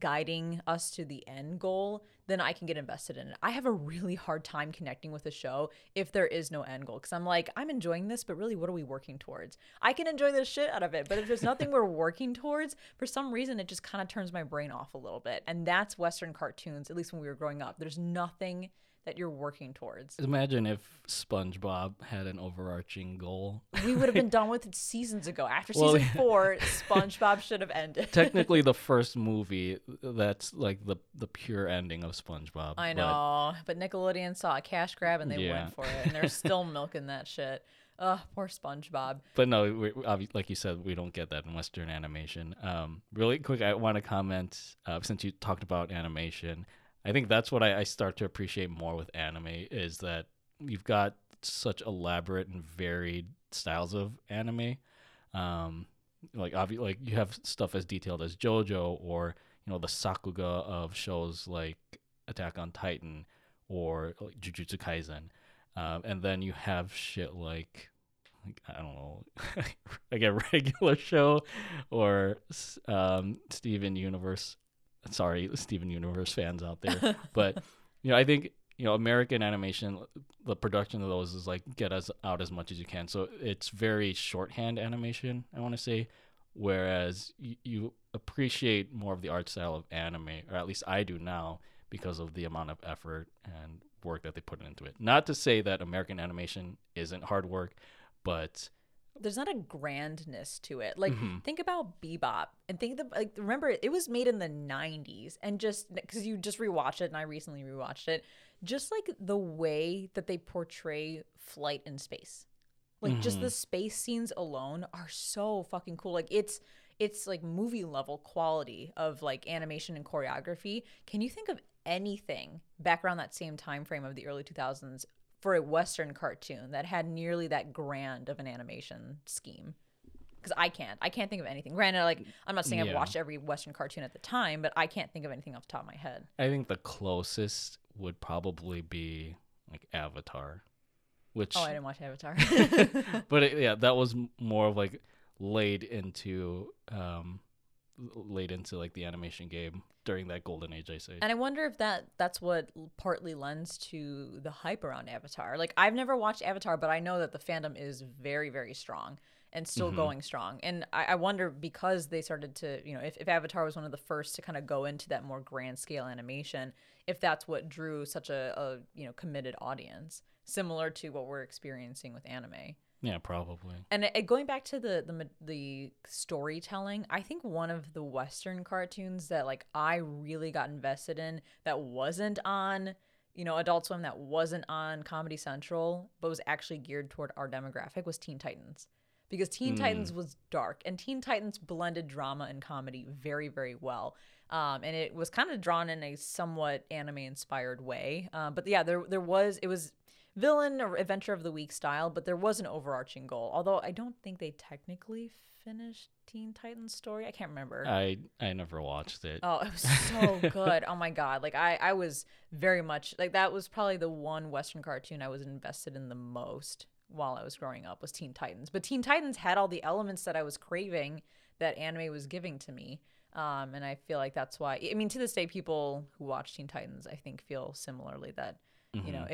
guiding us to the end goal, then I can get invested in it. I have a really hard time connecting with a show if there is no end goal, because I'm like, I'm enjoying this, but really, what are we working towards? I can enjoy the shit out of it, but if there's nothing we're working towards, for some reason, it just kind of turns my brain off a little bit. And that's Western cartoons, at least when we were growing up. There's nothing that you're working towards. Imagine if SpongeBob had an overarching goal. We would have been done with it seasons ago. After season 4, SpongeBob should have ended. Technically, the first movie, that's like the pure ending of SpongeBob. I know, but Nickelodeon saw a cash grab and they went for it, and they're still milking that shit. Ugh, poor SpongeBob. But no, like you said, we don't get that in Western animation. Really quick, I want to comment, since you talked about animation, I think that's what I start to appreciate more with anime, is that you've got such elaborate and varied styles of anime. Like you have stuff as detailed as JoJo, or, you know, the Sakuga of shows like Attack on Titan or like Jujutsu Kaisen. And then you have shit like I don't know, like a regular show or Steven Universe fans out there. But, you know, I think, you know, American animation, the production of those is like, get us out as much as you can. So it's very shorthand animation, I want to say, whereas you appreciate more of the art style of anime, or at least I do now, because of the amount of effort and work that they put into it. Not to say that American animation isn't hard work, but there's not a grandness to it. Like, mm-hmm. Think about Bebop and remember, it was made in the 90s, and just because you just rewatch it, and I recently rewatched it, just like the way that they portray flight in space, like mm-hmm. just the space scenes alone are so fucking cool. Like, it's like movie level quality of like animation and choreography. Can you think of anything back around that same time frame of the early 2000s for a Western cartoon that had nearly that grand of an animation scheme? Because I can't think of anything. Granted, like, I'm not saying I've watched every Western cartoon at the time, but I can't think of anything off the top of my head. I think the closest would probably be like Avatar, which I didn't watch Avatar. But that was more of like laid into like the animation game during that golden age, I say. And I wonder if that's what partly lends to the hype around Avatar. Like, I've never watched Avatar, but I know that the fandom is very, very strong and still mm-hmm. going strong. And I wonder, because they started to, you know, if Avatar was one of the first to kind of go into that more grand scale animation, if that's what drew such a you know, committed audience, similar to what we're experiencing with anime. Yeah, probably. And going back to the storytelling, I think one of the Western cartoons that like I really got invested in, that wasn't on, you know, Adult Swim, that wasn't on Comedy Central, but was actually geared toward our demographic, was Teen Titans. Because Teen Titans was dark, and Teen Titans blended drama and comedy very, very well. And it was kind of drawn in a somewhat anime-inspired way. But yeah, it was villain or adventure of the week style, but there was an overarching goal. Although I don't think they technically finished Teen Titans' story. I can't remember. I never watched it. Oh, it was so good. Oh my god! Like I was very much like, that was probably the one Western cartoon I was invested in the most while I was growing up, was Teen Titans. But Teen Titans had all the elements that I was craving, that anime was giving to me. And I feel like that's why. I mean, to this day, people who watch Teen Titans, I think, feel similarly, that Mm-hmm. You know,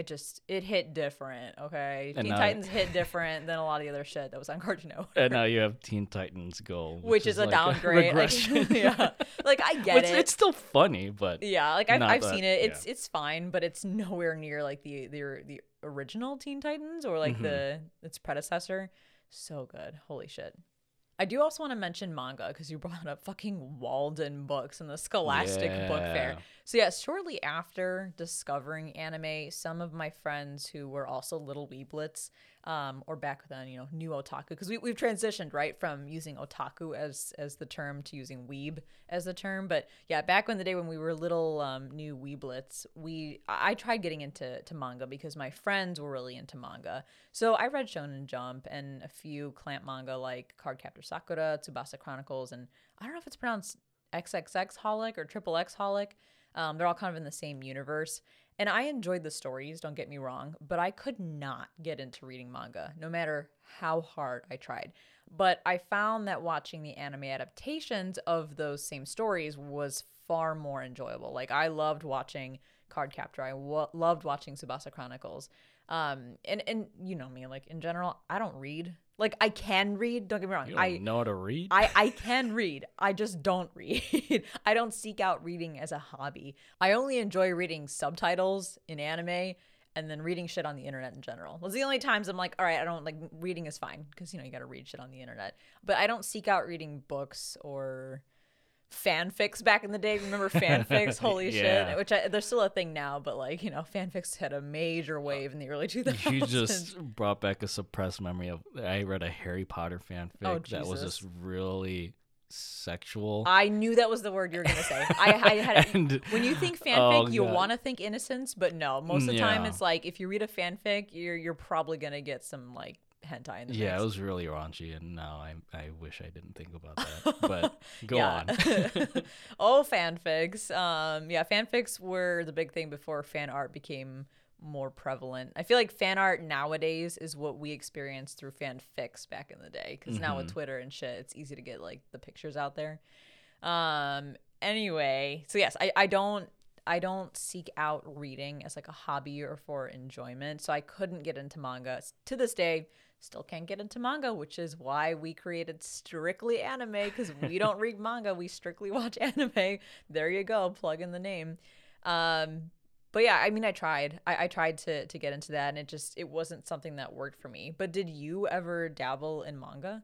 it hit different, okay? And Teen Titans hit different than a lot of the other shit that was on Cartoon Network. And now you have Teen Titans Go, which is a downgrade. Regression. Yeah. Like, I get it. It's still funny, but yeah, like I've seen it. It's fine, but it's nowhere near like the original Teen Titans or like mm-hmm. its predecessor. So good. Holy shit. I do also want to mention manga because you brought up fucking Walden Books and the Scholastic Book Fair. So yeah, shortly after discovering anime, some of my friends who were also little weeblets, or back then, you know, new otaku, because we've transitioned right from using otaku as the term to using weeb as the term. But yeah, back in the day when we were little new weeblets, I tried getting into manga because my friends were really into manga. So I read Shonen Jump and a few clamp manga like Card Captor Sakura, Tsubasa Chronicles, and I don't know if it's pronounced XXX Holic or XXX Holic. They're all kind of in the same universe. And I enjoyed the stories, don't get me wrong, but I could not get into reading manga, no matter how hard I tried. But I found that watching the anime adaptations of those same stories was far more enjoyable. Like, I loved watching Card Captor. I loved watching Tsubasa Chronicles. And you know me, like, in general, I don't read. Like, I can read, don't get me wrong. I know how to read? I can read. I just don't read. I don't seek out reading as a hobby. I only enjoy reading subtitles in anime and then reading shit on the internet in general. Those are the only times I'm like, all right, I don't, like, reading is fine because, you know, you got to read shit on the internet. But I don't seek out reading books or fanfics back in the day. Remember fanfics? Holy shit. Which they're still a thing now, but like, you know, fanfics had a major wave in the early 2000s. You just brought back a suppressed memory of, I read a Harry Potter fanfic that was just really sexual. I knew that was the word you were going to say. I had when you think fanfic, you want to think innocence, but no, most of the time it's like, if you read a fanfic, you're probably going to get some like hentai in the mix. It was really raunchy, and now I wish I didn't think about that, but go on. Oh, fanfics. Fanfics were the big thing before fan art became more prevalent. I feel like fan art nowadays is what we experienced through fanfics back in the day, because now with Twitter and shit, it's easy to get like the pictures out there. Anyway, so yes, I don't seek out reading as like a hobby or for enjoyment, so I couldn't get into manga. To this day, still can't get into manga, which is why we created Strictly Anime, because we don't read manga, we strictly watch anime. There you go, plug in the name. But yeah, I mean, I tried. I tried to get into that, and it wasn't something that worked for me. But did you ever dabble in manga?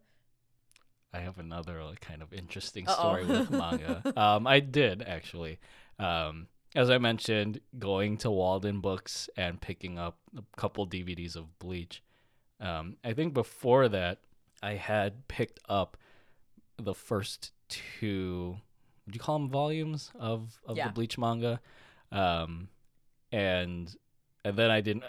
I have another kind of interesting story with manga. I did, actually. As I mentioned, going to Walden Books and picking up a couple DVDs of Bleach. I think before that, I had picked up the first two, would you call them volumes of the Bleach manga? And then I think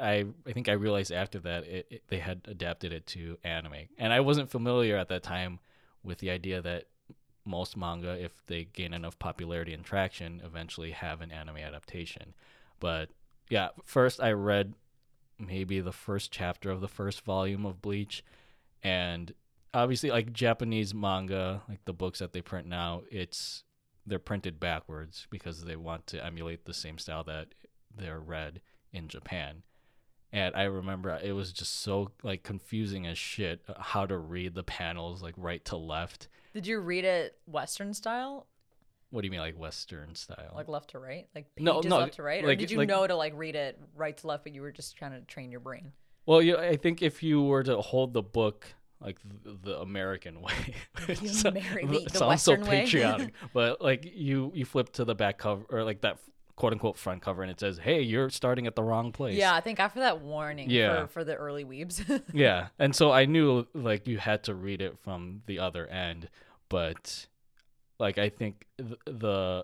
I realized after that they had adapted it to anime. And I wasn't familiar at that time with the idea that most manga, if they gain enough popularity and traction, eventually have an anime adaptation. But yeah, first I read maybe the first chapter of the first volume of Bleach, and obviously, like, Japanese manga, like the books that they print now, they're printed backwards because they want to emulate the same style that they're read in Japan. And I remember it was just so, like, confusing as shit how to read the panels, like, right to left. Did you read it Western style? What do you mean, like, Western style? Like, left to right? Like, pages left to right? Or like, did you know to, like, read it right to left, but you were just trying to train your brain? Well, I think if you were to hold the book, like, the American way. The Western so patriotic, way. But, like, you flip to the back cover, or, like, that quote-unquote front cover, and it says, hey, you're starting at the wrong place. Yeah, I think after that warning for the early weebs. Yeah, and so I knew, like, you had to read it from the other end, but, like, I think the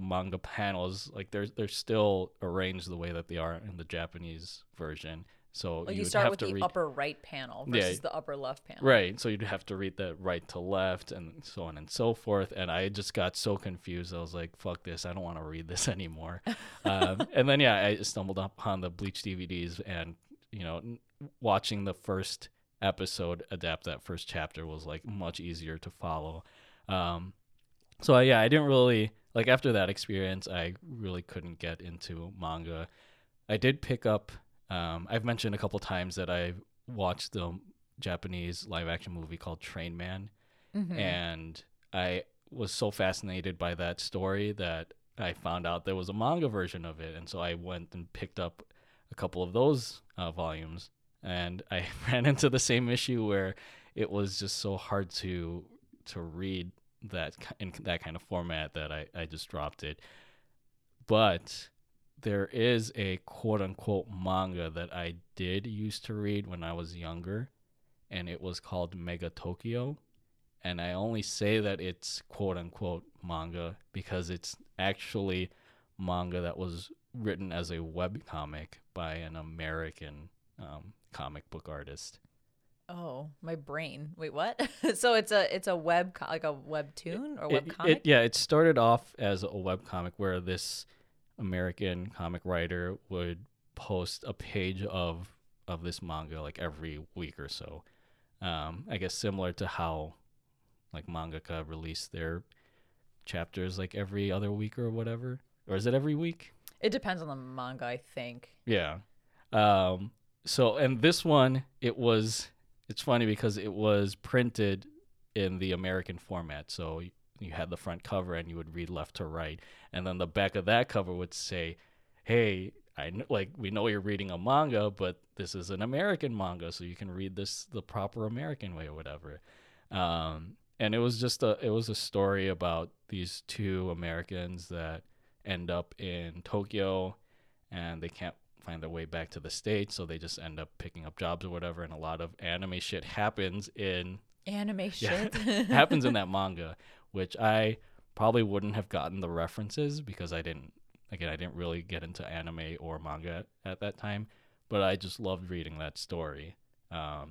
manga panels, like, they're still arranged the way that they are in the Japanese version, so like you start with the upper right panel versus the upper left panel. Right, so you'd have to read that right to left and so on and so forth. And I just got so confused. I was like, fuck this. I don't want to read this anymore. And then, I stumbled upon the Bleach DVDs, and, you know, watching the first episode adapt that first chapter was, like, much easier to follow. I didn't really, like, after that experience, I really couldn't get into manga. I did pick up, I've mentioned a couple times that I watched the Japanese live action movie called Train Man. Mm-hmm. And I was so fascinated by that story that I found out there was a manga version of it. And so I went and picked up a couple of those volumes. And I ran into the same issue where it was just so hard to read that in that kind of format that I just dropped it. But there is a quote-unquote manga that I did used to read when I was younger, and it was called Mega Tokyo. And I only say that it's quote-unquote manga because it's actually manga that was written as a webcomic by an American comic book artist. Oh, my brain. Wait, what? So it's a web, like a webtoon or webcomic? It started off as a webcomic where this American comic writer would post a page of this manga like every week or so. I guess similar to how like mangaka release their chapters like every other week or whatever. Or is it every week? It depends on the manga, I think. Yeah. So, and this one, it's funny because it was printed in the American format. So you had the front cover and you would read left to right. And then the back of that cover would say, hey, we know you're reading a manga, but this is an American manga. So you can read this the proper American way or whatever. And it was a story about these two Americans that end up in Tokyo and they can't find their way back to the States, so they just end up picking up jobs or whatever, and a lot of anime shit happens in happens in that manga, which I probably wouldn't have gotten the references because I didn't really get into anime or manga at that time, but I just loved reading that story. But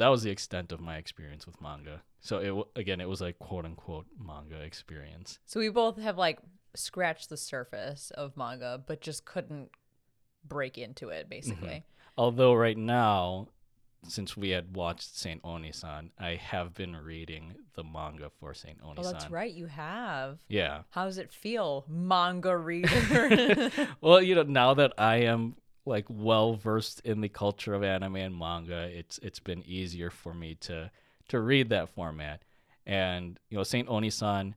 that was the extent of my experience with manga. So it was like quote-unquote manga experience. So we both have like scratched the surface of manga, but just couldn't break into it, basically. Mm-hmm. Although right now, since we had watched Saint Oni-san, I have been reading the manga for Saint Oni-san. Oh, that's right. You have. Yeah. How does it feel, manga reader? Well, now that I am like well-versed in the culture of anime and manga, it's been easier for me to read that format. And, Saint Oni-san,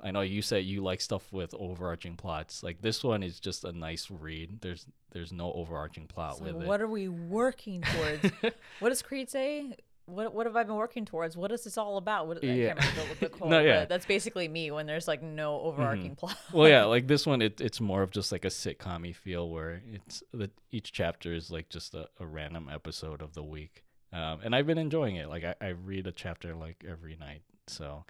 I know you said you like stuff with overarching plots. Like this one is just a nice read. There's no overarching plot with it. What are we working towards? What does Creed say? What have I been working towards? What is this all about? I can't remember the quote. No, yeah. That's basically me when there's like no overarching plot. Well, yeah, like this one, it's more of just like a sitcom-y feel where each chapter is like just a random episode of the week. And I've been enjoying it. Like I read a chapter like every night. So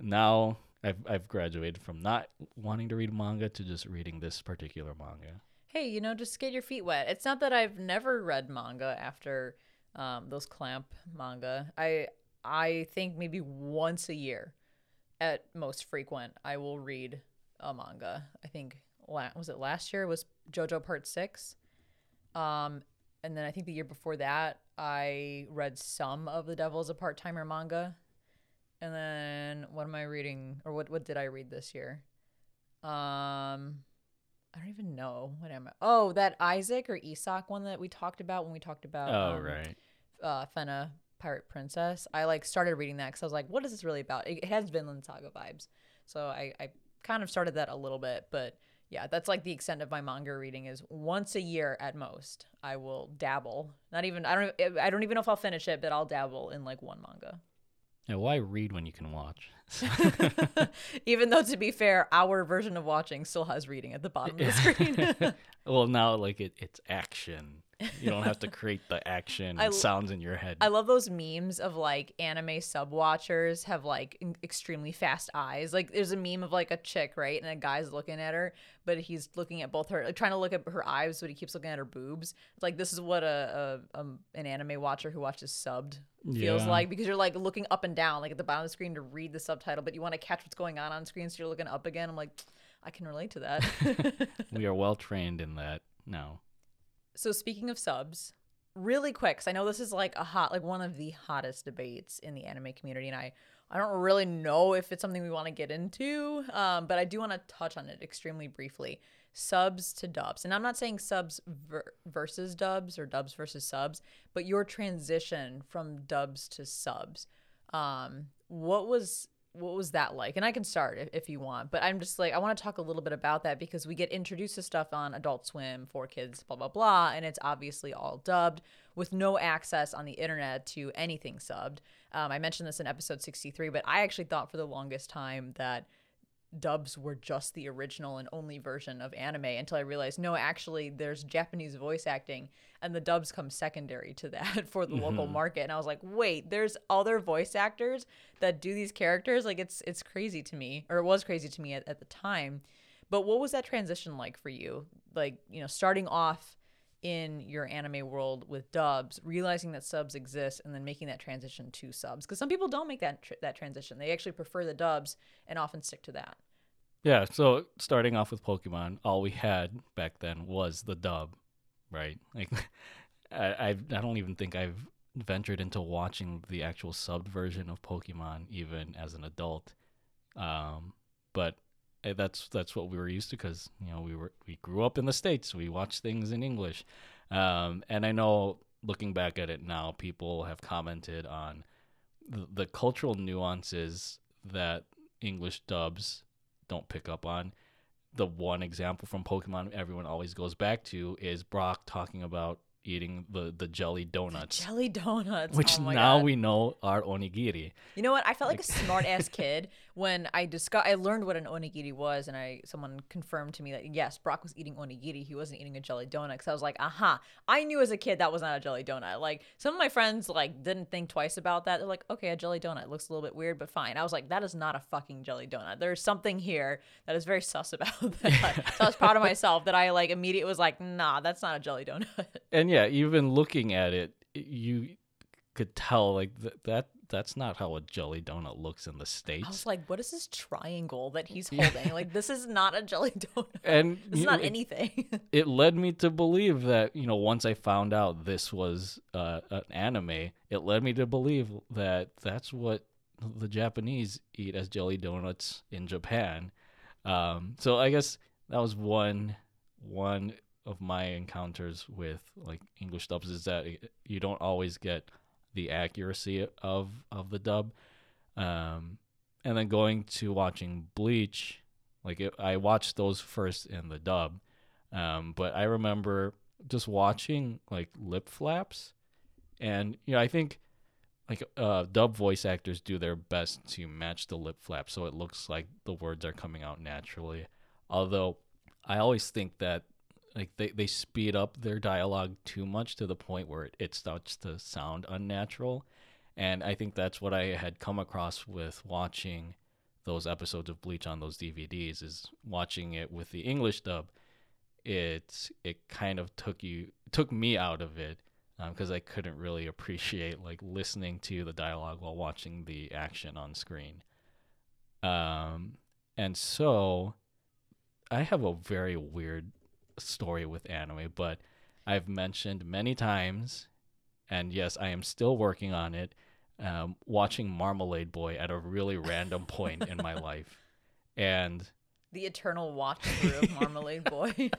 now I've graduated from not wanting to read manga to just reading this particular manga. Hey, just get your feet wet. It's not that I've never read manga after those clamp manga. I think maybe once a year at most frequent I will read a manga. I think was it last year was JoJo Part 6. And then I think the year before that I read some of The Devil's a Part-Timer manga. And then what am I reading, or what did I read this year? I don't even know. What am I? Oh, that Isaac or Isak one that we talked about when we talked about Fena, Pirate Princess. I started reading that because I was like, what is this really about? It has Vinland Saga vibes. So I kind of started that a little bit. But yeah, that's like the extent of my manga reading is once a year at most. I will dabble. I don't even know if I'll finish it, but I'll dabble in like one manga. Yeah, why read when you can watch? Even though, to be fair, our version of watching still has reading at the bottom of the screen. Well, now like it's action. You don't have to create the action and sounds in your head. I love those memes of like anime sub-watchers have like extremely fast eyes. Like there's a meme of like a chick, right? And a guy's looking at her, but he's looking at both her, like, trying to look at her eyes, but he keeps looking at her boobs. It's like this is what an anime watcher who watches subbed feels like, because you're like looking up and down, like at the bottom of the screen to read the subtitle, but you want to catch what's going on screen, so you're looking up again. I'm like, I can relate to that. We are well trained in that now. So speaking of subs, really quick, because I know this is like one of the hottest debates in the anime community, and I I don't really know if it's something we want to get into, but I do want to touch on it extremely briefly. Subs to dubs. And I'm not saying subs versus dubs or dubs versus subs, but your transition from dubs to subs. What was that like? And I can start if you want, but I'm just like, I want to talk a little bit about that because we get introduced to stuff on Adult Swim, 4Kids, blah, blah, blah. And it's obviously all dubbed with no access on the internet to anything subbed. I mentioned this in episode 63, but I actually thought for the longest time that dubs were just the original and only version of anime until I realized, no, actually there's Japanese voice acting and the dubs come secondary to that for the local market. And I was like, wait, there's other voice actors that do these characters? Like it's crazy to me, or it was crazy to me at the time. But what was that transition like for you? Like, you know, starting off in your anime world with dubs, realizing that subs exist, and then making that transition to subs, because some people don't make that transition. They actually prefer the dubs and often stick to that. Yeah, so starting off with Pokemon, all we had back then was the dub, right? Like I don't even think I've ventured into watching the actual subbed version of Pokemon even as an adult, but that's what we were used to, because you know we grew up in the States. We watched things in English, and I know looking back at it now, people have commented on the cultural nuances that English dubs don't pick up on. The one example from Pokemon everyone always goes back to is Brock talking about eating the jelly donuts. The jelly donuts. Which now we know are onigiri. You know what? I felt like a smart-ass kid when I learned what an onigiri was, and someone confirmed to me that, yes, Brock was eating onigiri. He wasn't eating a jelly donut, because I was like, aha. I knew as a kid that was not a jelly donut. Like, some of my friends, like, didn't think twice about that. They're like, okay, a jelly donut looks a little bit weird, but fine. I was like, that is not a fucking jelly donut. There's something here that is very sus about that. So I was proud of myself that I, like, immediately was like, nah, that's not a jelly donut. And yeah, even looking at it, you could tell like that's not how a jelly donut looks in the States. I was like, what is this triangle that he's holding? Like, this is not a jelly donut. And it's not anything. It led me to believe that, you know, once I found out this was an anime, it led me to believe that that's what the Japanese eat as jelly donuts in Japan. So I guess that was one of my encounters with like English dubs, is that you don't always get the accuracy of the dub. And then going to watching Bleach, like I watched those first in the dub. But I remember just watching like lip flaps, and you know, I think like dub voice actors do their best to match the lip flaps, so it looks like the words are coming out naturally. Although I always think that like they speed up their dialogue too much to the point where it starts to sound unnatural. And I think that's what I had come across with watching those episodes of Bleach on those DVDs, is watching it with the English dub. It kind of took me out of it, because I couldn't really appreciate like listening to the dialogue while watching the action on screen. And so I have a very weird story with anime, but I've mentioned many times, and yes, I am still working on it, watching Marmalade Boy at a really random point in my life, and the eternal watch through of Marmalade Boy.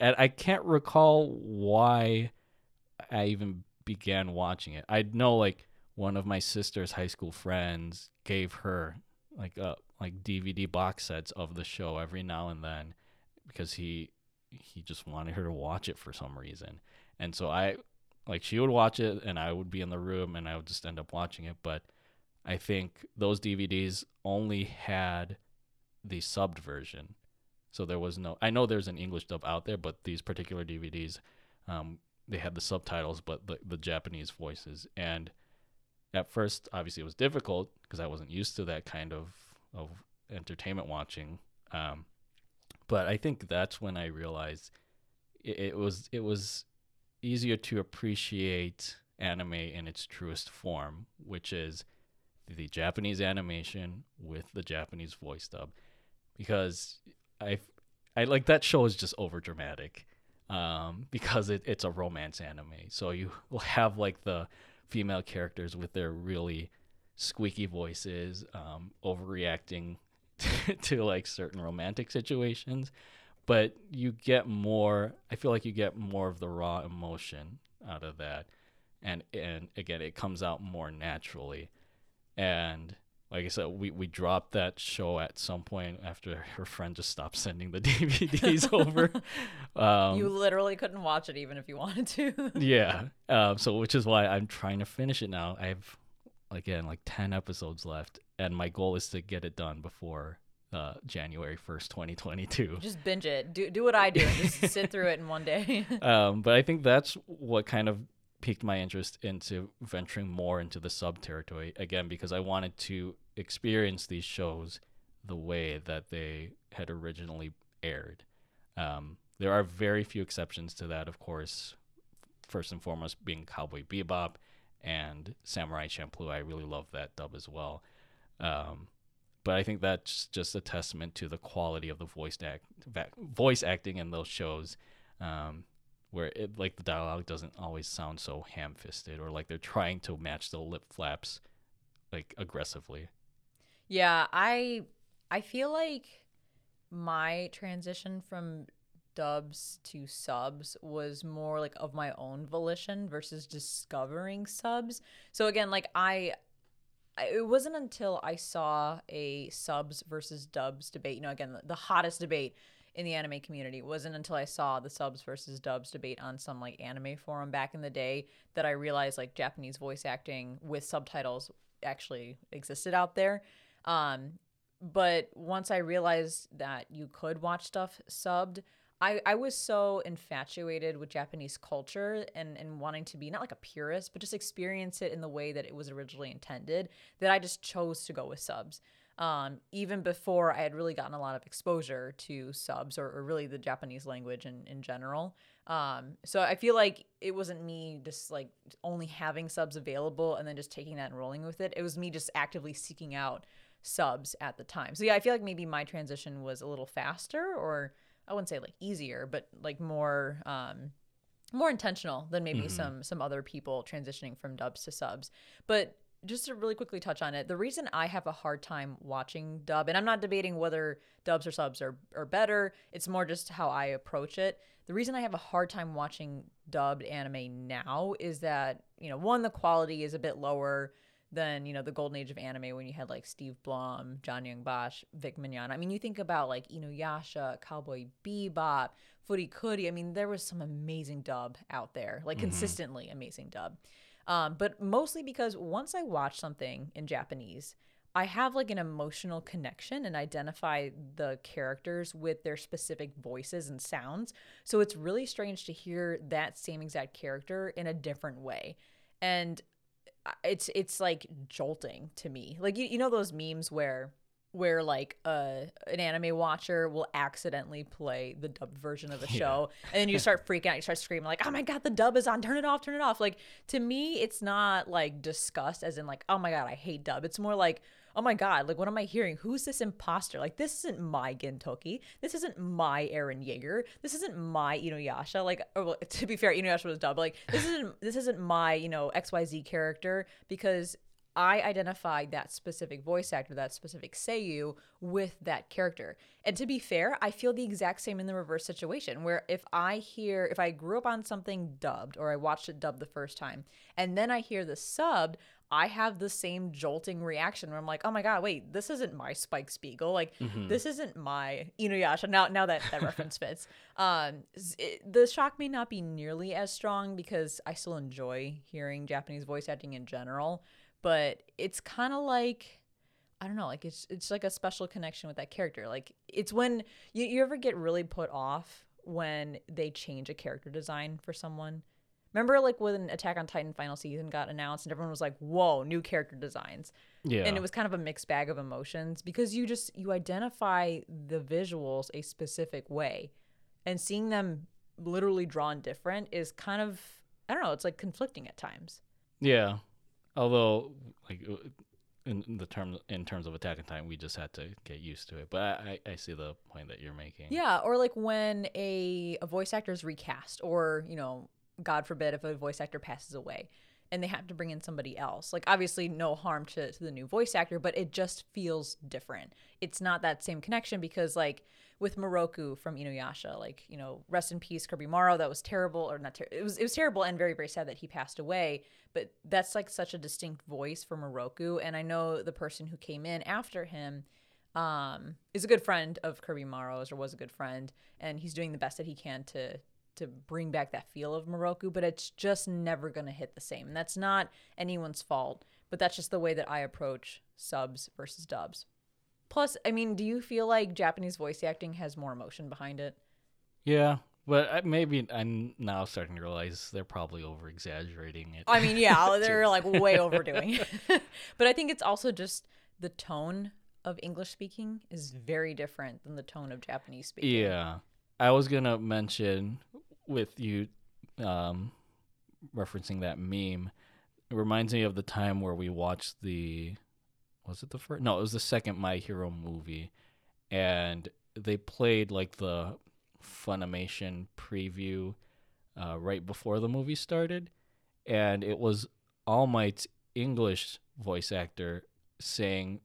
And I can't recall why I even began watching it. I know like one of my sister's high school friends gave her like DVD box sets of the show every now and then, because he just wanted her to watch it for some reason. And so I like, she would watch it and I would be in the room and I would just end up watching it. But I think those DVDs only had the subbed version. So there was I know there's an English dub out there, but these particular DVDs, they had the subtitles, but the Japanese voices. And at first, obviously it was difficult because I wasn't used to that kind of entertainment watching. But I think that's when I realized it was easier to appreciate anime in its truest form, which is the Japanese animation with the Japanese voice dub, because I like that show is just overdramatic, because it's a romance anime. So you will have like the female characters with their really squeaky voices, overreacting to like certain romantic situations, but you get more, I feel like you get more of the raw emotion out of that. And again, it comes out more naturally. And like I said, we dropped that show at some point after her friend just stopped sending the DVDs over. You literally couldn't watch it even if you wanted to. Yeah. So which is why I'm trying to finish it now. I have, again, like 10 episodes left, and my goal is to get it done before January 1st, 2022. Just binge it. Do what I do. Just sit through it in one day. But I think that's what kind of piqued my interest into venturing more into the sub territory again, because I wanted to experience these shows the way that they had originally aired. There are very few exceptions to that, of course, first and foremost being Cowboy Bebop and Samurai Champloo. I really love that dub as well. But I think that's just a testament to the quality of the voice acting in those shows, where it, like, the dialogue doesn't always sound so ham-fisted, or like they're trying to match the lip flaps, like, aggressively. Yeah, I feel like my transition from dubs to subs was more like of my own volition versus discovering subs. So again, like, it wasn't until I saw a subs versus dubs debate, you know, again, the hottest debate in the anime community. It wasn't until I saw the subs versus dubs debate on some like anime forum back in the day that I realized like Japanese voice acting with subtitles actually existed out there. But once I realized that you could watch stuff subbed, I was so infatuated with Japanese culture and wanting to be not like a purist, but just experience it in the way that it was originally intended, that I just chose to go with subs. Even before I had really gotten a lot of exposure to subs or really the Japanese language in general. So I feel like it wasn't me just like only having subs available and then just taking that and rolling with it. It was me just actively seeking out subs at the time. So yeah, I feel like maybe my transition was a little faster, or I wouldn't say like easier, but like more intentional than maybe some other people transitioning from dubs to subs. But just to really quickly touch on it, the reason I have a hard time watching dub, and I'm not debating whether dubs or subs are better, it's more just how I approach it. The reason I have a hard time watching dubbed anime now is that, you know, one, the quality is a bit lower than, you know, the golden age of anime when you had like Steve Blum, John Youngbosch, Vic Mignogna. I mean, you think about like Inuyasha, Cowboy Bebop, Furikuri. I mean, there was some amazing dub out there, like consistently amazing dub. But mostly because once I watch something in Japanese, I have like an emotional connection and identify the characters with their specific voices and sounds. So it's really strange to hear that same exact character in a different way. And it's like jolting to me. Like, you know those memes where like an anime watcher will accidentally play the dubbed version of a show, and then you start freaking out, you start screaming like, oh my god, the dub is on, turn it off. Like, to me, it's not like disgust as in like, oh my god, I hate dub. It's more like, oh my god, like, what am I hearing? Who's this imposter? Like, this isn't my Gintoki, this isn't my Eren Yeager, this isn't my Inuyasha. Like, or, well, to be fair, Inuyasha was dubbed. Like, this isn't my, you know, XYZ character, because I identified that specific voice actor, that specific seiyuu with that character. And to be fair, I feel the exact same in the reverse situation, where if I grew up on something dubbed, or I watched it dubbed the first time, and then I hear the subbed, I have the same jolting reaction where I'm like, oh my god, wait, this isn't my Spike Spiegel. Like, this isn't my Inuyasha. Now that reference fits. The shock may not be nearly as strong because I still enjoy hearing Japanese voice acting in general. But it's kind of like, I don't know, like it's like a special connection with that character. Like, it's when you ever get really put off when they change a character design for someone. Remember, like, when Attack on Titan final season got announced and everyone was like, whoa, new character designs. Yeah. And it was kind of a mixed bag of emotions, because you identify the visuals a specific way, and seeing them literally drawn different is kind of, I don't know, it's like conflicting at times. Yeah. Although, like, in terms of Attack on Titan, we just had to get used to it. But I see the point that you're making. Yeah, or like when a voice actor is recast, or, you know, God forbid, if a voice actor passes away, and they have to bring in somebody else. Like, obviously no harm to the new voice actor, but it just feels different. It's not that same connection because, like, with Moroku from Inuyasha, like, you know, rest in peace, Kirby Morrow, that was terrible, or not terrible, it was terrible and very, very sad that he passed away, but that's, like, such a distinct voice for Moroku, and I know the person who came in after him is a good friend of Kirby Morrow's, or was a good friend, and he's doing the best that he can to bring back that feel of Moroku, but it's just never going to hit the same, and that's not anyone's fault, but that's just the way that I approach subs versus dubs. Plus, I mean, do you feel like Japanese voice acting has more emotion behind it? Yeah, but maybe I'm now starting to realize they're probably over-exaggerating it. I mean, yeah, they're like way overdoing it. But I think it's also just the tone of English speaking is very different than the tone of Japanese speaking. Yeah. I was going to mention with you referencing that meme, it reminds me of the time where we watched the... Was it the first? No, it was the second My Hero movie. And they played like the Funimation preview right before the movie started. And it was All Might's English voice actor saying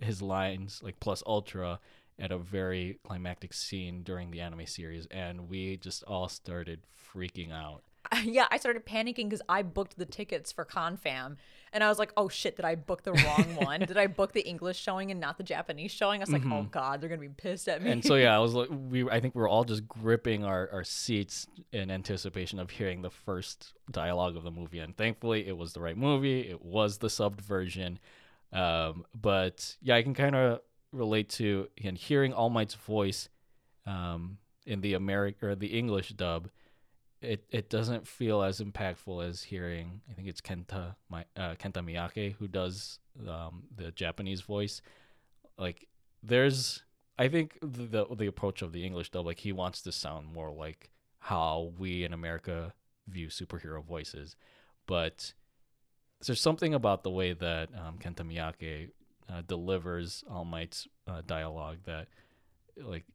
his lines, like plus ultra, at a very climactic scene during the anime series. And we just all started freaking out. Yeah, I started panicking because I booked the tickets for Confam. And I was like, oh, shit, did I book the wrong one? Did I book the English showing and not the Japanese showing? I was like, oh, God, they're going to be pissed at me. And so, yeah, I was like, I think we were all just gripping our seats in anticipation of hearing the first dialogue of the movie. And thankfully, it was the right movie. It was the subbed version. But, yeah, I can kind of relate to, again, hearing All Might's voice in the the English dub. It doesn't feel as impactful as hearing, I think it's Kenta Miyake who does the Japanese voice. Like, there's, I think the approach of the English dub, like, he wants to sound more like how we in America view superhero voices. But there's something about the way that Kenta Miyake delivers All Might's dialogue that, like,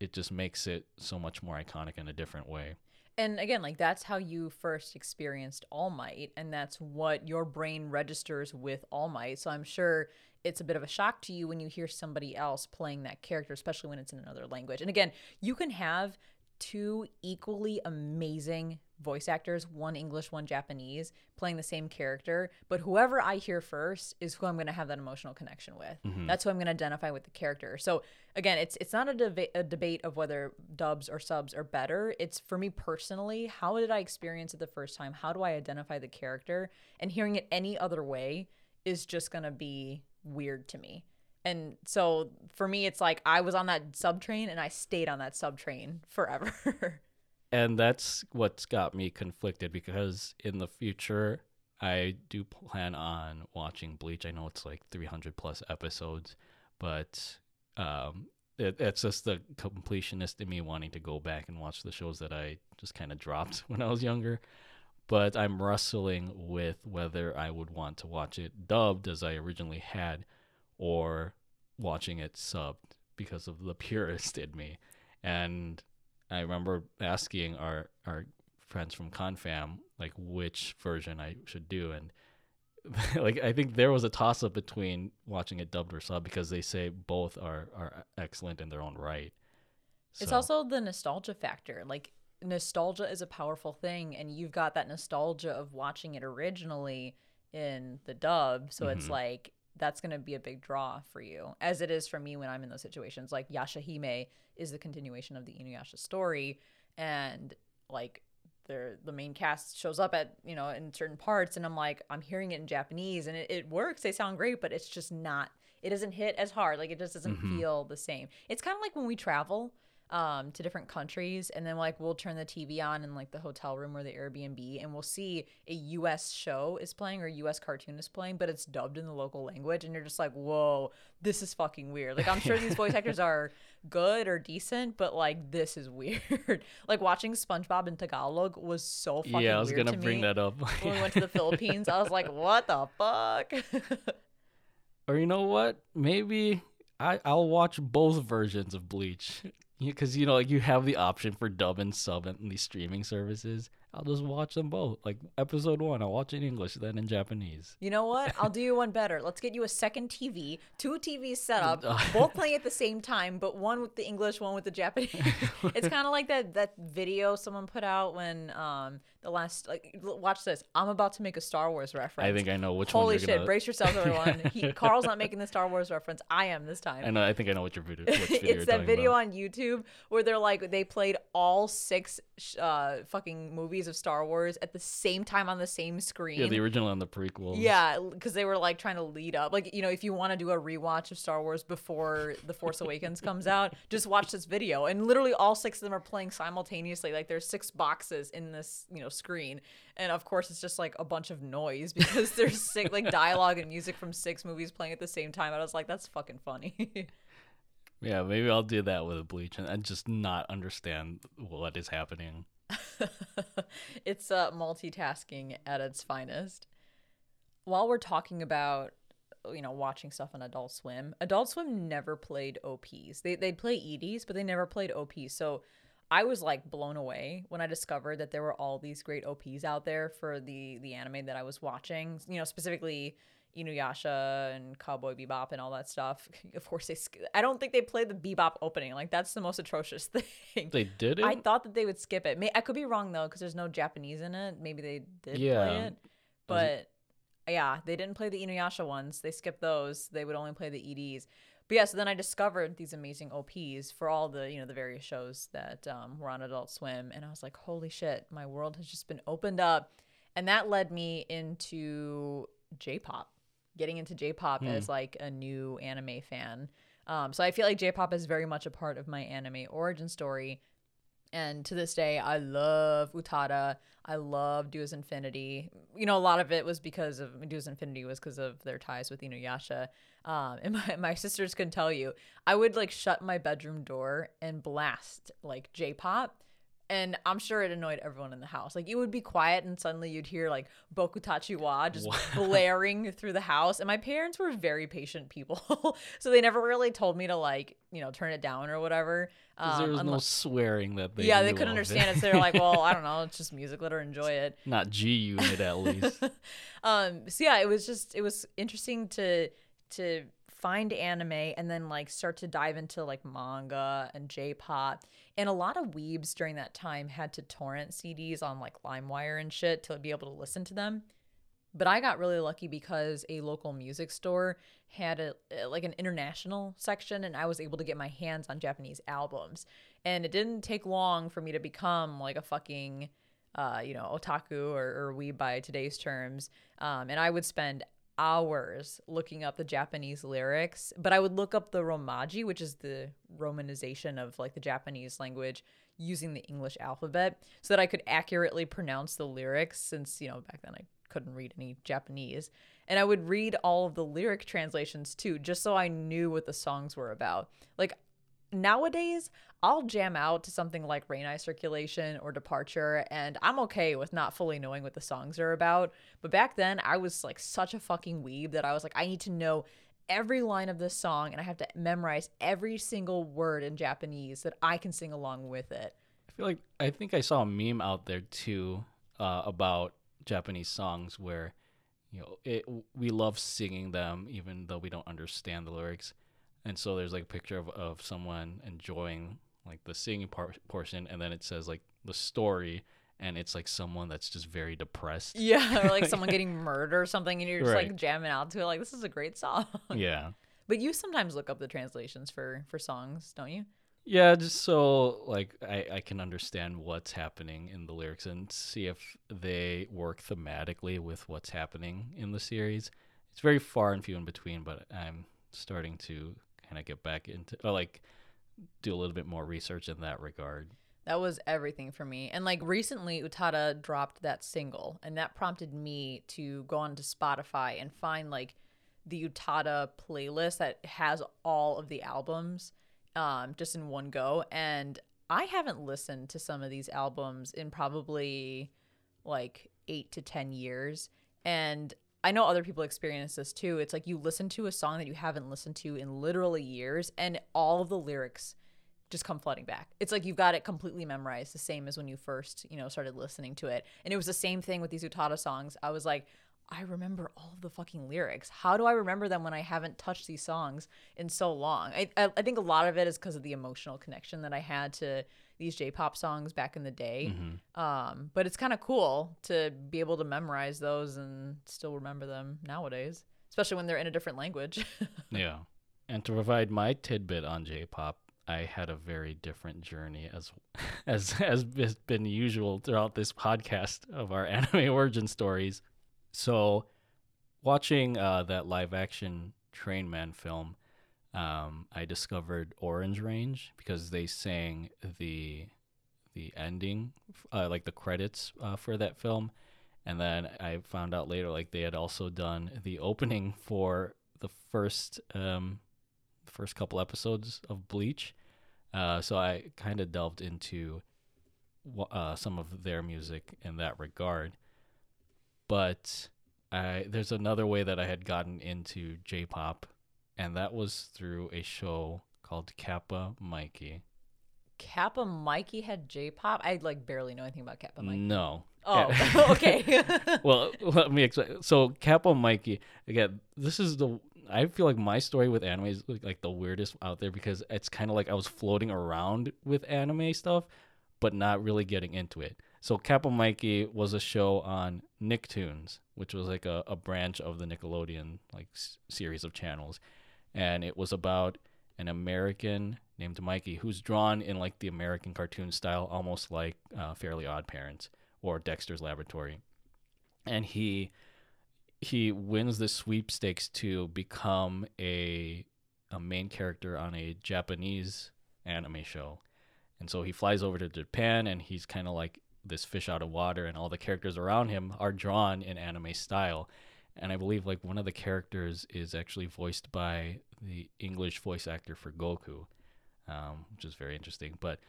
it just makes it so much more iconic in a different way. And again, like, that's how you first experienced All Might, and that's what your brain registers with All Might. So I'm sure it's a bit of a shock to you when you hear somebody else playing that character, especially when it's in another language. And again, you can have two equally amazing voice actors, one English, one Japanese, playing the same character, but whoever I hear first is who I'm going to have that emotional connection with. Mm-hmm. That's who I'm going to identify with the character. So again, it's not a debate of whether dubs or subs are better. It's, for me personally, how did I experience it the first time? How do I identify the character? And hearing it any other way is just going to be weird to me. And so for me, it's like I was on that sub train and I stayed on that sub train forever. And that's what's got me conflicted, because in the future, I do plan on watching Bleach. I know it's like 300 plus episodes, but it's just the completionist in me wanting to go back and watch the shows that I just kind of dropped when I was younger. But I'm wrestling with whether I would want to watch it dubbed as I originally had, or watching it subbed because of the purist in me. And I remember asking our friends from Confam, like, which version I should do. And, like, I think there was a toss-up between watching it dubbed or subbed, because they say both are excellent in their own right. It's also the nostalgia factor. Like, nostalgia is a powerful thing, and you've got that nostalgia of watching it originally in the dub. So it's like, that's going to be a big draw for you, as it is for me when I'm in those situations. Like, Yashahime is the continuation of the Inuyasha story, and, like, the main cast shows up at, you know, in certain parts, and I'm like, I'm hearing it in Japanese, and it works. They sound great, but it's just not, it doesn't hit as hard. Like, it just doesn't feel the same. It's kind of like when we travel to different countries, and then, like, we'll turn the TV on in, like, the hotel room or the Airbnb, and we'll see a U.S. show is playing or a U.S. cartoon is playing, but it's dubbed in the local language, and you're just like, whoa, this is fucking weird. Like, I'm sure these voice actors are good or decent, but, like, this is weird. Like, watching SpongeBob in Tagalog was so fucking weird. Yeah, I was going to bring that up. When we went to the Philippines, I was like, what the fuck? Or, you know what? Maybe I'll watch both versions of Bleach. Because, you know, like, you have the option for dub and sub in these streaming services. I'll just watch them both. Like episode one, I'll watch it in English, then in Japanese. You know what? I'll do you one better. Let's get you a second TV, two TVs set up, both playing at the same time, but one with the English, one with the Japanese. It's kind of like that video someone put out when the last, like, watch this. I'm about to make a Star Wars reference. I think I know which one. Holy shit! Brace yourselves, everyone. Carl's not making the Star Wars reference. I am this time. And I think I know what your video. Which video it's that video about on YouTube where they're like they played all six fucking movies of Star Wars at the same time on the same screen. Yeah, the original and the prequels. Yeah, because they were like trying to lead up. Like, you know, if you want to do a rewatch of Star Wars before The Force Awakens comes out, just watch this video. And literally all six of them are playing simultaneously. Like there's six boxes in this, you know, screen. And of course it's just like a bunch of noise because there's six, like dialogue and music from six movies playing at the same time. And I was like, that's fucking funny. Yeah, maybe I'll do that with Bleach and just not understand what is happening. It's multitasking at its finest. While we're talking about, you know, watching stuff on Adult Swim, Adult Swim never played OPs. They'd play EDs, but they never played OPs. So I was like blown away when I discovered that there were all these great OPs out there for the anime that I was watching, you know, specifically Inuyasha and Cowboy Bebop and all that stuff. Of course, I don't think they played the Bebop opening. Like, that's the most atrocious thing. They didn't? I thought that they would skip it. I could be wrong, though, because there's no Japanese in it. Maybe they did play it. But, yeah, they didn't play the Inuyasha ones. They skipped those. They would only play the EDs. But, yeah, so then I discovered these amazing OPs for all the, you know, the various shows that were on Adult Swim. And I was like, holy shit, my world has just been opened up. And that led me into J-pop. Getting into J-pop as like a new anime fan. So I feel like J-pop is very much a part of my anime origin story. And to this day, I love Utada. I love Duo's Infinity. You know, a lot of it was because of Duo's Infinity was because of their ties with Inuyasha. And my sisters can tell you, I would like shut my bedroom door and blast like J-pop. And I'm sure it annoyed everyone in the house. Like, it would be quiet, and suddenly you'd hear, like, Bokutachi Wa just blaring through the house. And my parents were very patient people. So they never really told me to, like, you know, turn it down or whatever. There was no swearing that they they couldn't understand it. So they're like, well, I don't know. It's just music. Let her enjoy it. Not G-Unit, at least. So, yeah, it was interesting to find anime and then like start to dive into like manga and J-pop. And a lot of weebs during that time had to torrent CDs on like LimeWire and shit to be able to listen to them. But I got really lucky because a local music store had like an international section, and I was able to get my hands on Japanese albums. And it didn't take long for me to become like a fucking otaku or weeb by today's terms. And I would spend hours looking up the Japanese lyrics, but I would look up the Romaji, which is the romanization of like the Japanese language using the English alphabet, so that I could accurately pronounce the lyrics, since, you know, back then I couldn't read any Japanese. And I would read all of the lyric translations too, just so I knew what the songs were about. Like, nowadays, I'll jam out to something like Rain Eye Circulation or Departure, and I'm okay with not fully knowing what the songs are about. But back then, I was like such a fucking weeb that I was like, I need to know every line of this song, and I have to memorize every single word in Japanese that I can sing along with it. I think I saw a meme out there too about Japanese songs where, you know, we love singing them even though we don't understand the lyrics. And so there's like a picture of someone enjoying like the singing portion, and then it says like the story, and it's like someone that's just very depressed. Yeah, or like someone getting murdered or something, and you're just like jamming out to it like, this is a great song. Yeah. But you sometimes look up the translations for songs, don't you? Yeah, just so like I can understand what's happening in the lyrics and see if they work thematically with what's happening in the series. It's very far and few in between, but I'm starting to kind of get back into do a little bit more research in that regard. That was everything for me. And like recently Utada dropped that single, and that prompted me to go on to Spotify and find like the Utada playlist that has all of the albums just in one go. And I haven't listened to some of these albums in probably like 8 to 10 years, and I know other people experience this too. It's like you listen to a song that you haven't listened to in literally years, and all of the lyrics just come flooding back. It's like you've got it completely memorized, the same as when you first, you know, started listening to it. And it was the same thing with these Utada songs. I was like, I remember all of the fucking lyrics. How do I remember them when I haven't touched these songs in so long? I think a lot of it is because of the emotional connection that I had to these J-pop songs back in the day. Mm-hmm. But it's kind of cool to be able to memorize those and still remember them nowadays, especially when they're in a different language. Yeah. And to provide my tidbit on J-pop, I had a very different journey as has been usual throughout this podcast of our anime origin stories. So watching that live-action Train Man film, I discovered Orange Range because they sang the ending, like the credits for that film. And then I found out later, like, they had also done the opening for the first couple episodes of Bleach. So I kind of delved into some of their music in that regard. But there's another way that I had gotten into J-pop, and that was through a show called Kappa Mikey. Kappa Mikey had J-pop? I like barely know anything about Kappa Mikey. No. Oh, okay. Well, let me explain. So Kappa Mikey, again, this is I feel like my story with anime is like the weirdest out there because it's kind of like I was floating around with anime stuff, but not really getting into it. So Kappa Mikey was a show on Nicktoons, which was like a branch of the Nickelodeon series of channels. And it was about an American named Mikey who's drawn in like the American cartoon style, almost like Fairly OddParents or Dexter's Laboratory. And he wins the sweepstakes to become a main character on a Japanese anime show. And so he flies over to Japan and he's kind of like this fish out of water, and all the characters around him are drawn in anime style. And I believe like one of the characters is actually voiced by the English voice actor for Goku, which is very interesting. But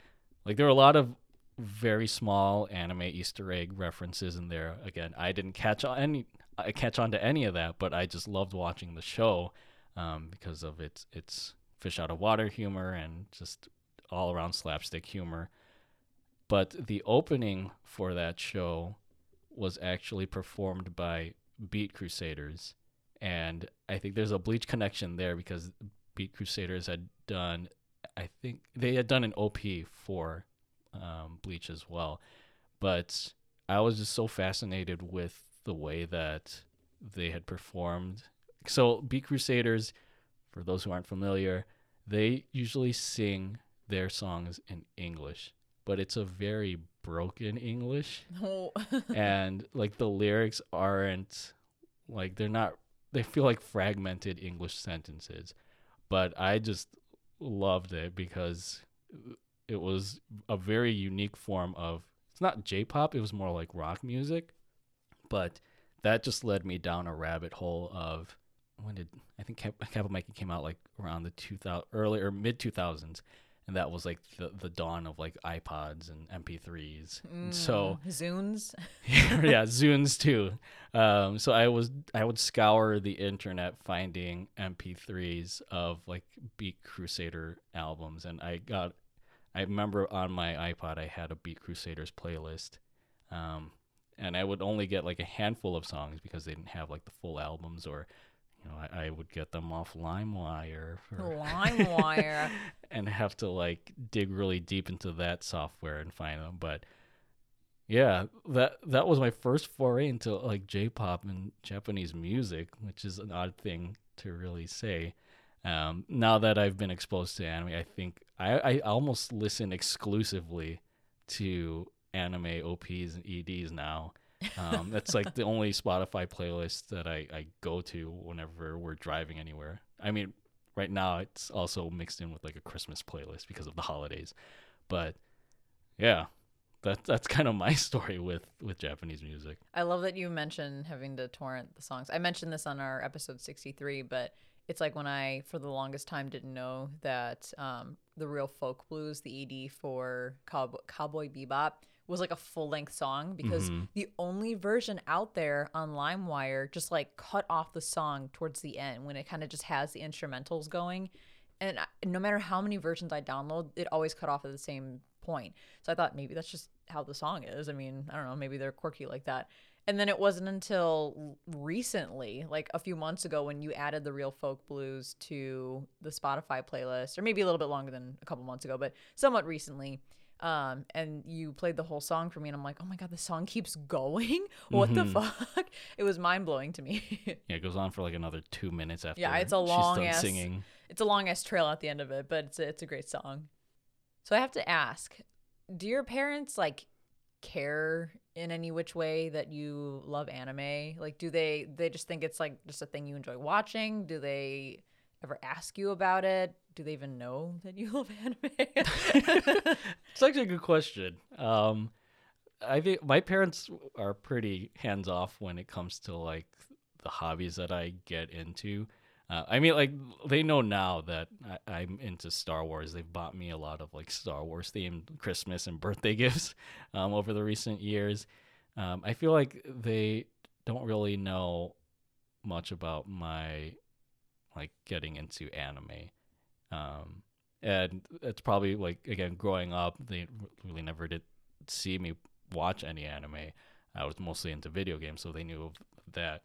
like there were a lot of very small anime Easter egg references in there. Again, I didn't catch on to any of that, but I just loved watching the show because of its fish out of water humor and just all around slapstick humor. But the opening for that show was actually performed by Beat Crusaders. And I think there's a Bleach connection there because Beat Crusaders had done an OP for Bleach as well. But I was just so fascinated with the way that they had performed. So Beat Crusaders, for those who aren't familiar, they usually sing their songs in English. But it's a very broken English. Oh. And like the lyrics aren't like they feel like fragmented English sentences. But I just loved it because it was a very unique form of, it's not J-pop, it was more like rock music. But that just led me down a rabbit hole of I think Kappa Mikey came out like around the 2000 early or mid 2000s. And that was like the dawn of like iPods and MP3s. And so Zunes. Yeah, Zunes too. So I would scour the internet finding MP3s of like Beat Crusader albums, and I remember on my iPod I had a Beat Crusaders playlist, and I would only get like a handful of songs because they didn't have like the full albums or. You know, I would get them off LimeWire. LimeWire. And have to like dig really deep into that software and find them. But yeah, that was my first foray into like J-pop and Japanese music, which is an odd thing to really say. Now that I've been exposed to anime, I think I almost listen exclusively to anime OPs and EDs now. That's like the only Spotify playlist that I go to whenever we're driving anywhere. I mean, right now it's also mixed in with like a Christmas playlist because of the holidays. But yeah, that's kind of my story with Japanese music. I love that you mentioned having to torrent the songs. I mentioned this on our episode 63, but it's like when I, for the longest time, didn't know that the Real Folk Blues, the ED for Cowboy Bebop, was like a full-length song because the only version out there on LimeWire just like cut off the song towards the end when it kind of just has the instrumentals going. And no matter how many versions I download, it always cut off at the same point. So I thought maybe that's just how the song is. I mean, I don't know, maybe they're quirky like that. And then it wasn't until recently, like a few months ago, when you added the Real Folk Blues to the Spotify playlist, or maybe a little bit longer than a couple months ago, but somewhat recently. And you played the whole song for me, and I'm like, oh my God, the song keeps going. What the fuck? It was mind blowing to me. Yeah, it goes on for like another 2 minutes after. Yeah, it's a long she's done singing. It's a long ass trail at the end of it, but it's a great song. So I have to ask, do your parents like care in any which way that you love anime? Like, do they just think it's like just a thing you enjoy watching? Do they ever ask you about it? Do they even know that you love anime? It's actually a good question. I think my parents are pretty hands-off when it comes to like the hobbies that I get into. I mean, like they know now that I'm into Star Wars. They've bought me a lot of like Star Wars themed Christmas and birthday gifts over the recent years. I feel like they don't really know much about my like getting into anime. And it's probably like, again, growing up, they really never did see me watch any anime. I was mostly into video games, so they knew of that.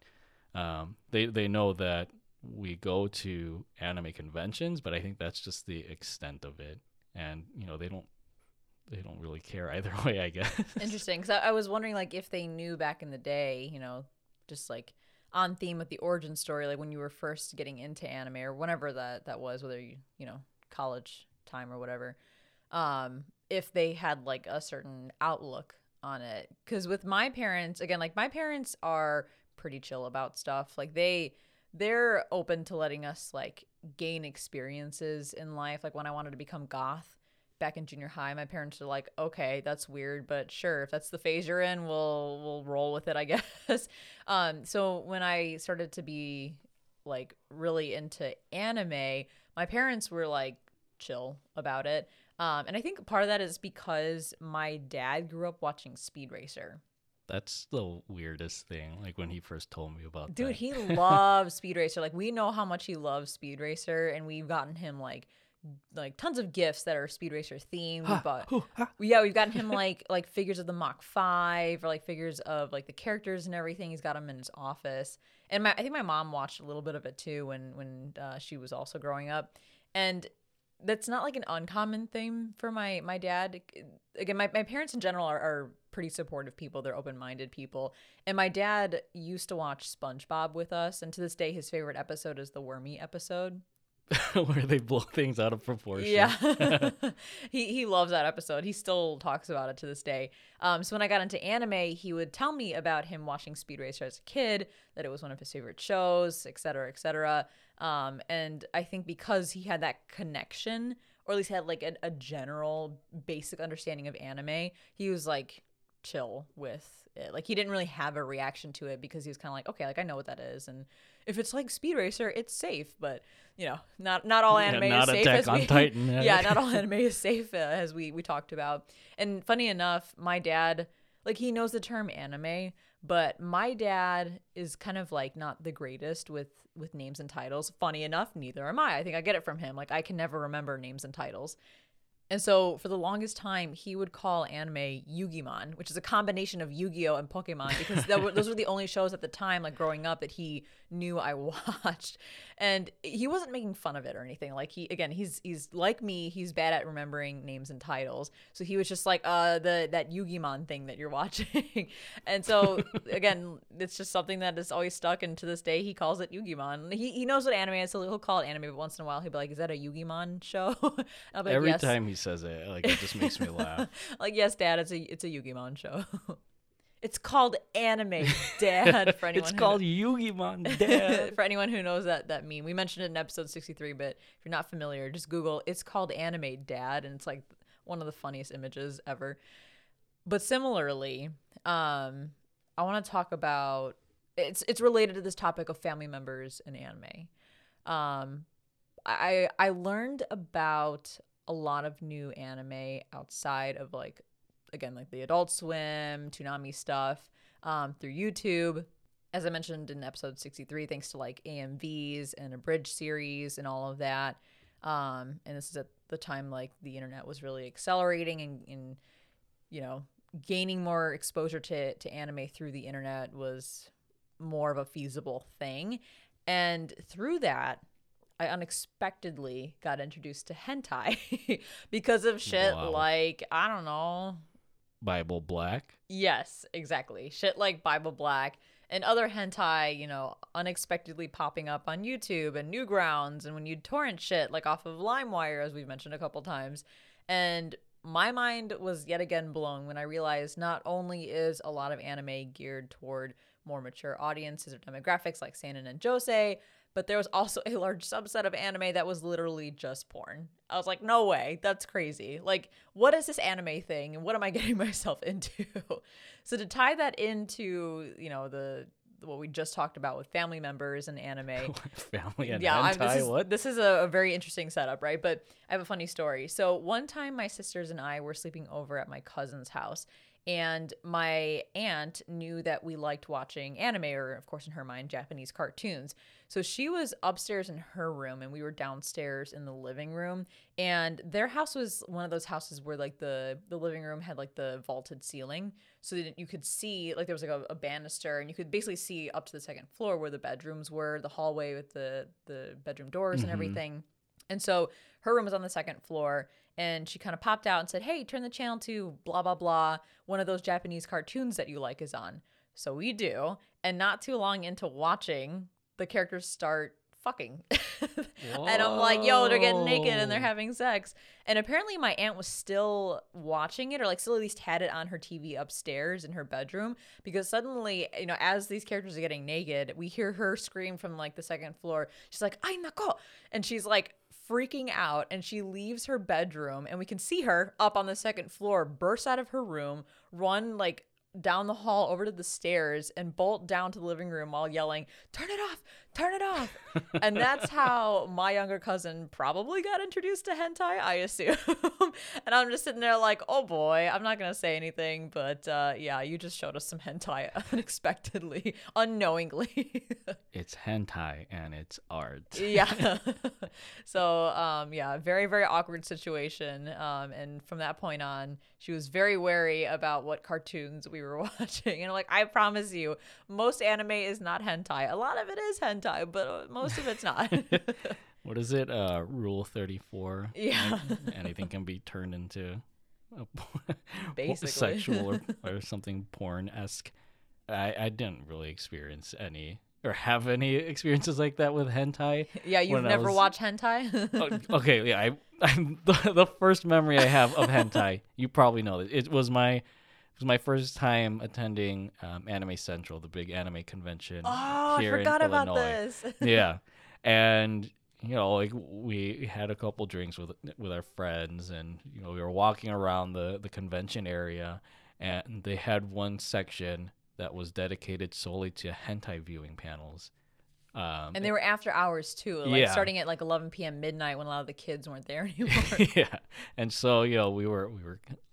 They know that we go to anime conventions, but I think that's just the extent of it. And, you know, they don't really care either way, I guess. Interesting. Because I was wondering, like, if they knew back in the day, you know, just like on theme with the origin story, like when you were first getting into anime or whenever that was, whether you know, college time or whatever, if they had like a certain outlook on it. Because with my parents, again, like my parents are pretty chill about stuff. Like they're open to letting us like gain experiences in life. Like when I wanted to become goth back in junior high, my parents are like, okay, that's weird, but sure, if that's the phase you're in, we'll roll with it, I guess. So when I started to be like really into anime, my parents were like chill about it. And I think part of that is because my dad grew up watching Speed Racer. That's the weirdest thing, like when he first told me about that. Dude, he loves Speed Racer. Like we know how much he loves Speed Racer, and we've gotten him like tons of gifts that are Speed Racer themed. We've gotten him like figures of the Mach 5 or like figures of like the characters and everything. He's got them in his office. And I think my mom watched a little bit of it too when she was also growing up. And that's not like an uncommon thing for my dad. Again, my parents in general are pretty supportive people. They're open-minded people. And my dad used to watch SpongeBob with us. And to this day, his favorite episode is the Wormy episode. Where they blow things out of proportion. Yeah. He loves that episode. He still talks about it to this day. So when I got into anime, he would tell me about him watching Speed Racer as a kid, that it was one of his favorite shows, et cetera, et cetera. And I think because he had that connection, or at least had like a general basic understanding of anime, he was like chill with it. Like he didn't really have a reaction to it because he was kind of like, okay, like I know what that is, and if it's like Speed Racer, it's safe, but you know, not all anime is safe. Attack on Titan. Yeah, not all anime is safe, as we talked about. And funny enough, my dad, like he knows the term anime, but my dad is kind of like not the greatest with names and titles. Funny enough, neither am I. I think I get it from him. Like I can never remember names and titles. And so for the longest time, he would call anime Yugimon, which is a combination of Yu-Gi-Oh! And Pokemon, because those were the only shows at the time, like growing up, that he knew I watched. And he wasn't making fun of it or anything. Like he's like me, he's bad at remembering names and titles. So he was just like, that Yugimon thing that you're watching. And so again, it's just something that is always stuck, and to this day he calls it Yugimon. He knows what anime is, so he'll call it anime, but once in a while he'll be like, is that a Yugimon show? I'll be like, every time he says it, like it just makes me laugh. Like, yes, Dad, it's a Yu-Gi-Oh! show. It's called anime, Dad. For anyone, it's called Yu-Gi-Oh! Dad. For anyone who knows that meme, we mentioned it in episode 63. But if you're not familiar, just Google "it's called anime, Dad," and it's like one of the funniest images ever. But similarly, I want to talk about it's related to this topic of family members in anime. I learned about a lot of new anime outside of like, again, like the Adult Swim, Toonami stuff, through YouTube. As I mentioned in episode 63, thanks to like AMVs and Abridged series and all of that, And this is at the time, like, the internet was really accelerating and you know, gaining more exposure to anime through the internet was more of a feasible thing. And through that, I unexpectedly got introduced to hentai because of shit like, I don't know, Bible Black. Yes, exactly. Shit like Bible Black and other hentai, you know, unexpectedly popping up on YouTube and Newgrounds, and when you'd torrent shit like off of LimeWire, as we've mentioned a couple times. And my mind was yet again blown when I realized not only is a lot of anime geared toward more mature audiences or demographics like seinen and josei, but there was also a large subset of anime that was literally just porn. I was like, no way, that's crazy. Like, what is this anime thing and what am I getting myself into? So to tie that into, you know, the what we just talked about with family members and anime. Family and yeah, hentai, this is a very interesting setup, right? But I have a funny story. So one time my sisters and I were sleeping over at my cousin's house, and my aunt knew that we liked watching anime, or of course in her mind, Japanese cartoons. So she was upstairs in her room and we were downstairs in the living room, and their house was one of those houses where like the living room had like the vaulted ceiling, so that you could see, like there was like a banister and you could basically see up to the second floor where the bedrooms were, the hallway with the bedroom doors and everything. And so her room was on the second floor, and she kind of popped out and said, hey, turn the channel to blah, blah, blah. One of those Japanese cartoons that you like is on. So we do. And not too long into watching, the characters start fucking. And I'm like, yo, they're getting naked and they're having sex. And apparently my aunt was still watching it, or like still at least had it on her TV upstairs in her bedroom, because suddenly, you know, as these characters are getting naked, we hear her scream from like the second floor. She's like, ay nako. And she's like, freaking out, and she leaves her bedroom, and we can see her up on the second floor burst out of her room, run like down the hall over to the stairs, and bolt down to the living room while yelling, turn it off, turn it off. And that's how my younger cousin probably got introduced to hentai, I assume. And I'm just sitting there like, oh boy, I'm not gonna say anything, but yeah, you just showed us some hentai unexpectedly, unknowingly. It's hentai and it's art. Yeah. So yeah, very, very awkward situation. And from that point on, she was very wary about what cartoons we were watching. And like, I promise you, most anime is not hentai. A lot of it is hentai, but most of it's not. What is it? Rule 34? Yeah. Like, anything can be turned into a basically sexual or something porn-esque. I didn't really experience any or have any experiences like that with hentai. Yeah, you've never watched hentai? Okay, yeah. The first memory I have of hentai, you probably know this. It was my first time attending Anime Central, the big anime convention. Oh, here I forgot in Illinois. About this. Yeah, and you know, like we had a couple drinks with our friends, and you know, we were walking around the convention area, and they had one section that was dedicated solely to hentai viewing panels. And they were after hours too, like yeah. Starting at like 11 p.m. midnight when a lot of the kids weren't there anymore. Yeah, and so you know we were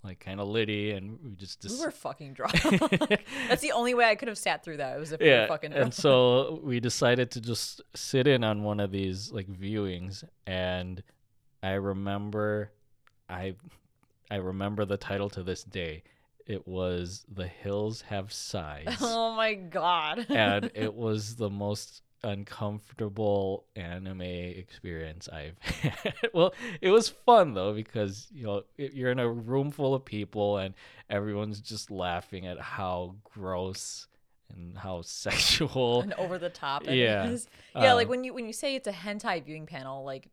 like kind of litty, and we were fucking drunk. That's the only way I could have sat through that. It was if we were fucking drunk. And so we decided to just sit in on one of these like viewings, and I remember, I remember the title to this day. It was The Hills Have Sides. Oh my God! And it was the most uncomfortable anime experience I've had. Well, it was fun though, because you know you're in a room full of people and everyone's just laughing at how gross and how sexual and over the top it is. Yeah, like when you say it's a hentai viewing panel, like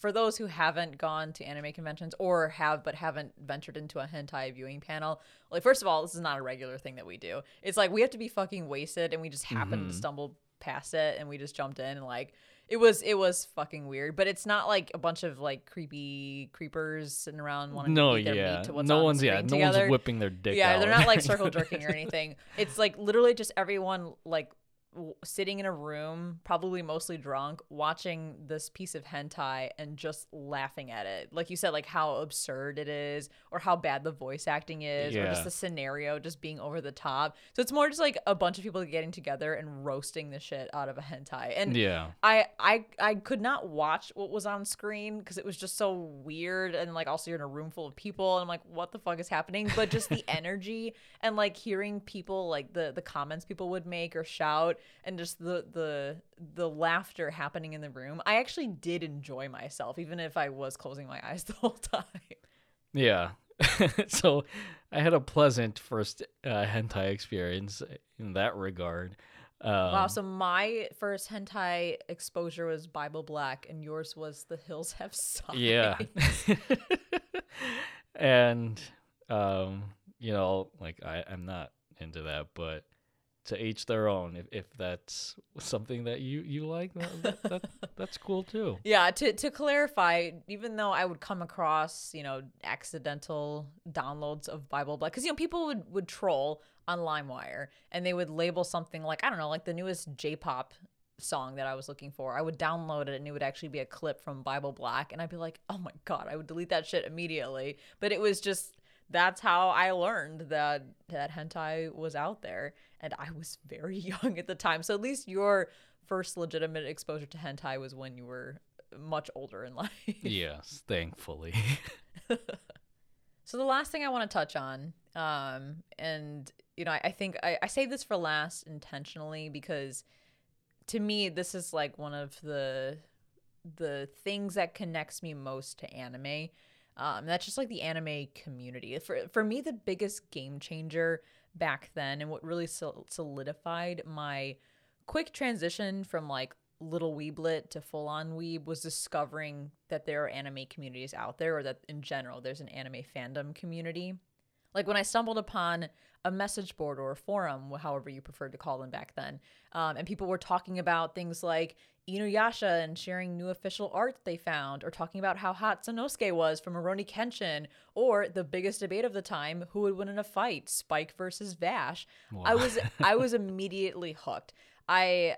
for those who haven't gone to anime conventions or have but haven't ventured into a hentai viewing panel, like first of all, this is not a regular thing that we do. It's like we have to be fucking wasted, and we just happen to stumble past it, and we just jumped in, and like it was fucking weird. But it's not like a bunch of like creepy creepers sitting around wanting to get their meat to what's on the screen together. No one's whipping their dick out. They're not like circle jerking or anything. It's like literally just everyone like sitting in a room, probably mostly drunk, watching this piece of hentai and just laughing at it. Like you said, like how absurd it is or how bad the voice acting is, or just the scenario just being over the top. So it's more just like a bunch of people getting together and roasting the shit out of a hentai. And I could not watch what was on screen because it was just so weird. And like also you're in a room full of people and I'm like, what the fuck is happening? But just the energy and like hearing people, like the comments people would make or shout, and just the laughter happening in the room. I actually did enjoy myself, even if I was closing my eyes the whole time. Yeah. So I had a pleasant first hentai experience in that regard. Wow. So my first hentai exposure was Bible Black, and yours was The Hills Have Signs. Yeah. And, you know, like I'm not into that, but to each their own. If that's something that you like, that's cool too. Yeah, to clarify, even though I would come across, you know, accidental downloads of Bible Black, because, you know, people would troll on LimeWire and they would label something like, I don't know, like the newest J-pop song that I was looking for. I would download it and it would actually be a clip from Bible Black and I'd be like, oh my God, I would delete that shit immediately. But it was just, that's how I learned that hentai was out there. And I was very young at the time. So at least your first legitimate exposure to hentai was when you were much older in life. Yes, thankfully. So the last thing I want to touch on, and, you know, I think I saved this for last intentionally because to me, this is like one of the things that connects me most to anime. That's just like the anime community. For me, the biggest game changer back then and what really solidified my quick transition from like little weeblet to full-on weeb was discovering that there are anime communities out there, or that in general there's an anime fandom community. Like when I stumbled upon a message board or a forum, however you preferred to call them back then, and people were talking about things like Inuyasha and sharing new official art they found, or talking about how hot Sanosuke was from Rurouni Kenshin, or the biggest debate of the time, who would win in a fight, Spike versus Vash. Wow. I was immediately hooked. I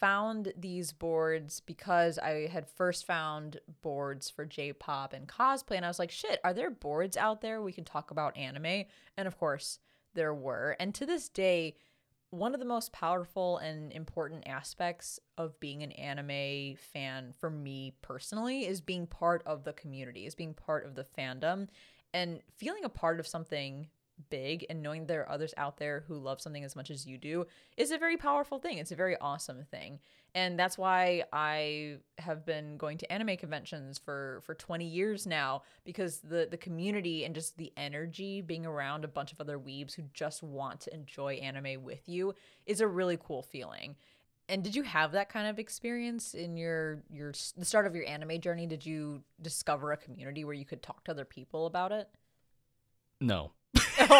found these boards because I had first found boards for J-pop and cosplay, and I was like, shit, are there boards out there we can talk about anime? And of course there were. And to this day, one of the most powerful and important aspects of being an anime fan for me personally is being part of the community, is being part of the fandom, and feeling a part of something big and knowing there are others out there who love something as much as you do is a very powerful thing. It's a very awesome thing. And that's why I have been going to anime conventions for 20 years now, because the community and just the energy being around a bunch of other weebs who just want to enjoy anime with you is a really cool feeling. And did you have that kind of experience in the start of your anime journey? Did you discover a community where you could talk to other people about it? No. Okay.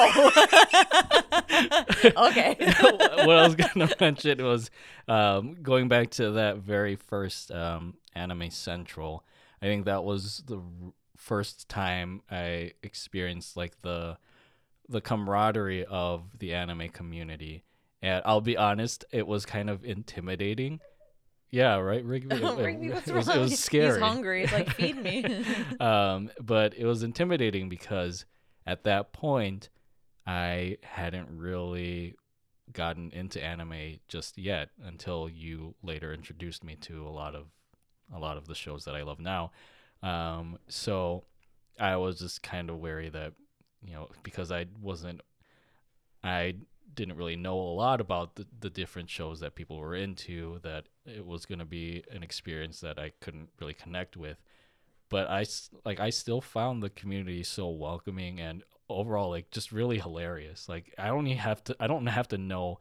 What I was going to mention was going back to that very first Anime Central. I think that was the first time I experienced like the camaraderie of the anime community. And I'll be honest, it was kind of intimidating. Yeah, right, Rigby? Rigby, what's wrong? It was scary. He's hungry. It's like, feed me. But it was intimidating because at that point, I hadn't really gotten into anime just yet until you later introduced me to a lot of the shows that I love now. So I was just kind of wary that, you know, because I didn't really know a lot about the different shows that people were into, that it was going to be an experience that I couldn't really connect with. But I still found the community so welcoming and overall like just really hilarious. Like I don't have to know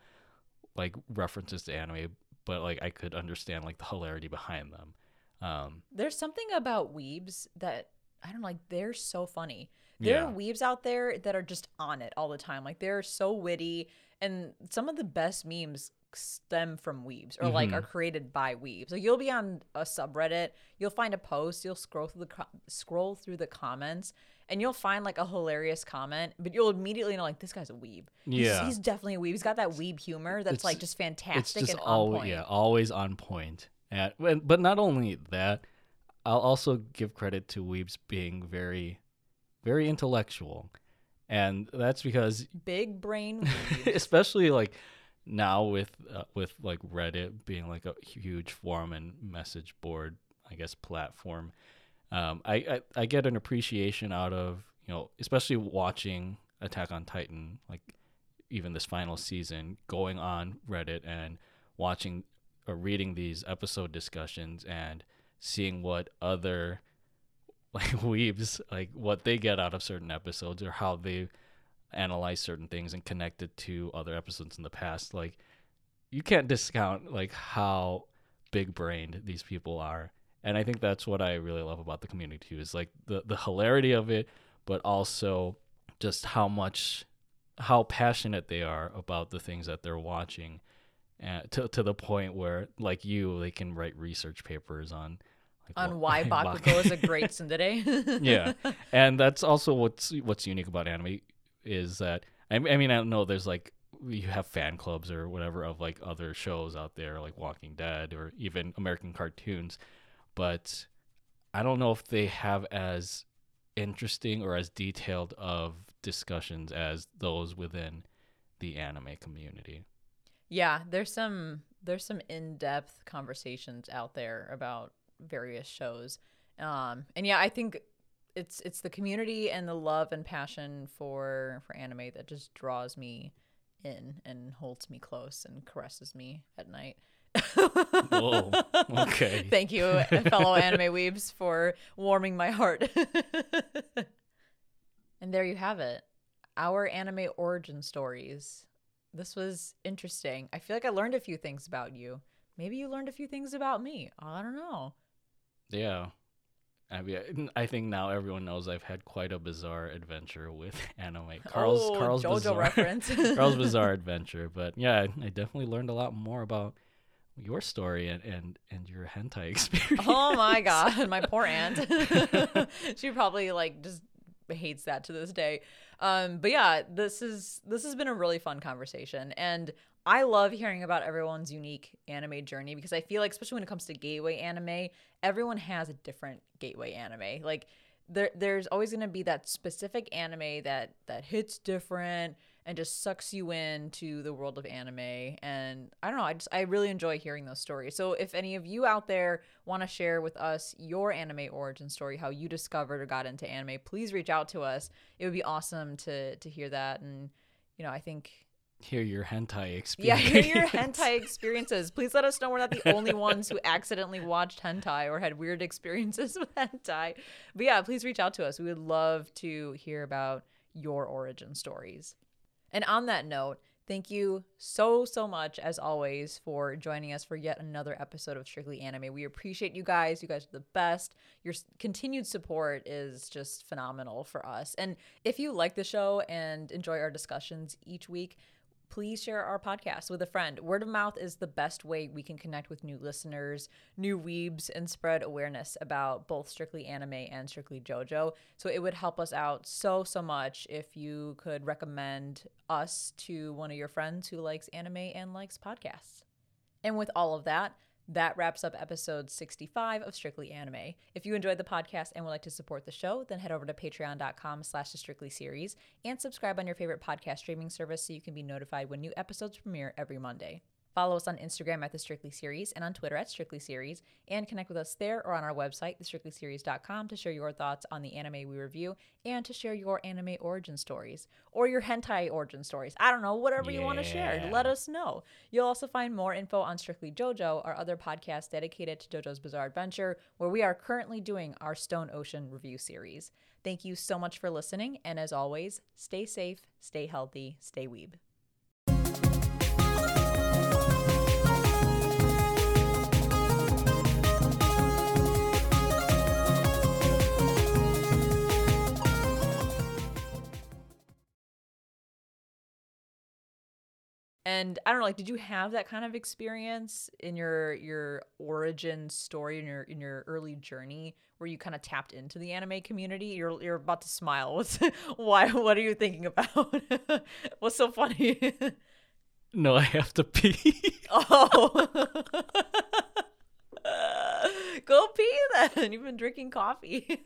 like references to anime, but like I could understand like the hilarity behind them. There's something about weebs that I don't like. They're so funny. There are weebs out there that are just on it all the time. Like they're so witty, and some of the best memes stem from weebs, or like are created by weebs. So you'll be on a subreddit, you'll find a post, you'll scroll through the comments, and you'll find like a hilarious comment, but you'll immediately know like this guy's a weeb. Yeah, he's definitely a weeb. He's got that weeb humor that's like just fantastic. It's just and on point. Yeah, always on point. And but not only that, I'll also give credit to weebs being very, very intellectual, and that's because big brain, especially like now with like Reddit being like a huge forum and message board, I guess, platform. I get an appreciation out of, you know, especially watching Attack on Titan, like even this final season, going on Reddit and watching or reading these episode discussions and seeing what other like weebs, like what they get out of certain episodes or how they analyze certain things and connect it to other episodes in the past. Like you can't discount like how big brained these people are. And I think that's what I really love about the community too, is like the hilarity of it, but also just how passionate they are about the things that they're watching, to the point where like they can write research papers on like, on why Bakugo is a great tsundere. Yeah, and that's also what's unique about anime is that I mean I don't know, there's like you have fan clubs or whatever of like other shows out there like Walking Dead or even American cartoons. But I don't know if they have as interesting or as detailed of discussions as those within the anime community. Yeah, there's some in-depth conversations out there about various shows. And yeah, I think it's the community and the love and passion for anime that just draws me in and holds me close and caresses me at night. Whoa. Okay. Thank you, fellow anime weebs, for warming my heart. And there you have it. Our anime origin stories. This was interesting. I feel like I learned a few things about you. Maybe you learned a few things about me. I don't know. Yeah. I mean, I think now everyone knows I've had quite a bizarre adventure with anime. Carl's JoJo bizarre reference. Carl's Bizarre Adventure. But yeah, I definitely learned a lot more about your story and your hentai experience. Oh my god, my poor aunt. She probably like just hates that to this day. But yeah, this has been a really fun conversation, and I love hearing about everyone's unique anime journey, because I feel like especially when it comes to gateway anime, everyone has a different gateway anime. Like there's always going to be that specific anime that hits different and just sucks you in to the world of anime. And I don't know, I really enjoy hearing those stories. So if any of you out there want to share with us your anime origin story, how you discovered or got into anime, please reach out to us. It would be awesome to hear that. And, you know, I think... Hear your hentai experience. Yeah, hear your hentai experiences. Please let us know we're not the only ones who accidentally watched hentai or had weird experiences with hentai. But yeah, please reach out to us. We would love to hear about your origin stories. And on that note, thank you so much, as always, for joining us for yet another episode of Strictly Anime. We appreciate you guys. You guys are the best. Your continued support is just phenomenal for us. And if you like the show and enjoy our discussions each week, please share our podcast with a friend. Word of mouth is the best way we can connect with new listeners, new weebs, and spread awareness about both Strictly Anime and Strictly JoJo. So it would help us out so much if you could recommend us to one of your friends who likes anime and likes podcasts. And with all of that, that wraps up episode 65 of Strictly Anime. If you enjoyed the podcast and would like to support the show, then head over to patreon.com/thestrictlyseries and subscribe on your favorite podcast streaming service so you can be notified when new episodes premiere every Monday. Follow us on Instagram at The Strictly Series and on Twitter at Strictly Series, and connect with us there or on our website, thestrictlyseries.com, to share your thoughts on the anime we review and to share your anime origin stories or your hentai origin stories. I don't know, whatever you want to share, let us know. You'll also find more info on Strictly JoJo, our other podcast dedicated to JoJo's Bizarre Adventure, where we are currently doing our Stone Ocean review series. Thank you so much for listening, and as always, stay safe, stay healthy, stay weeb. And I don't know, like, did you have that kind of experience in your origin story, in your early journey, where you kind of tapped into the anime community? You're about to smile. Why? What are you thinking about? What's so funny? No, I have to pee. Oh. Go pee then. You've been drinking coffee.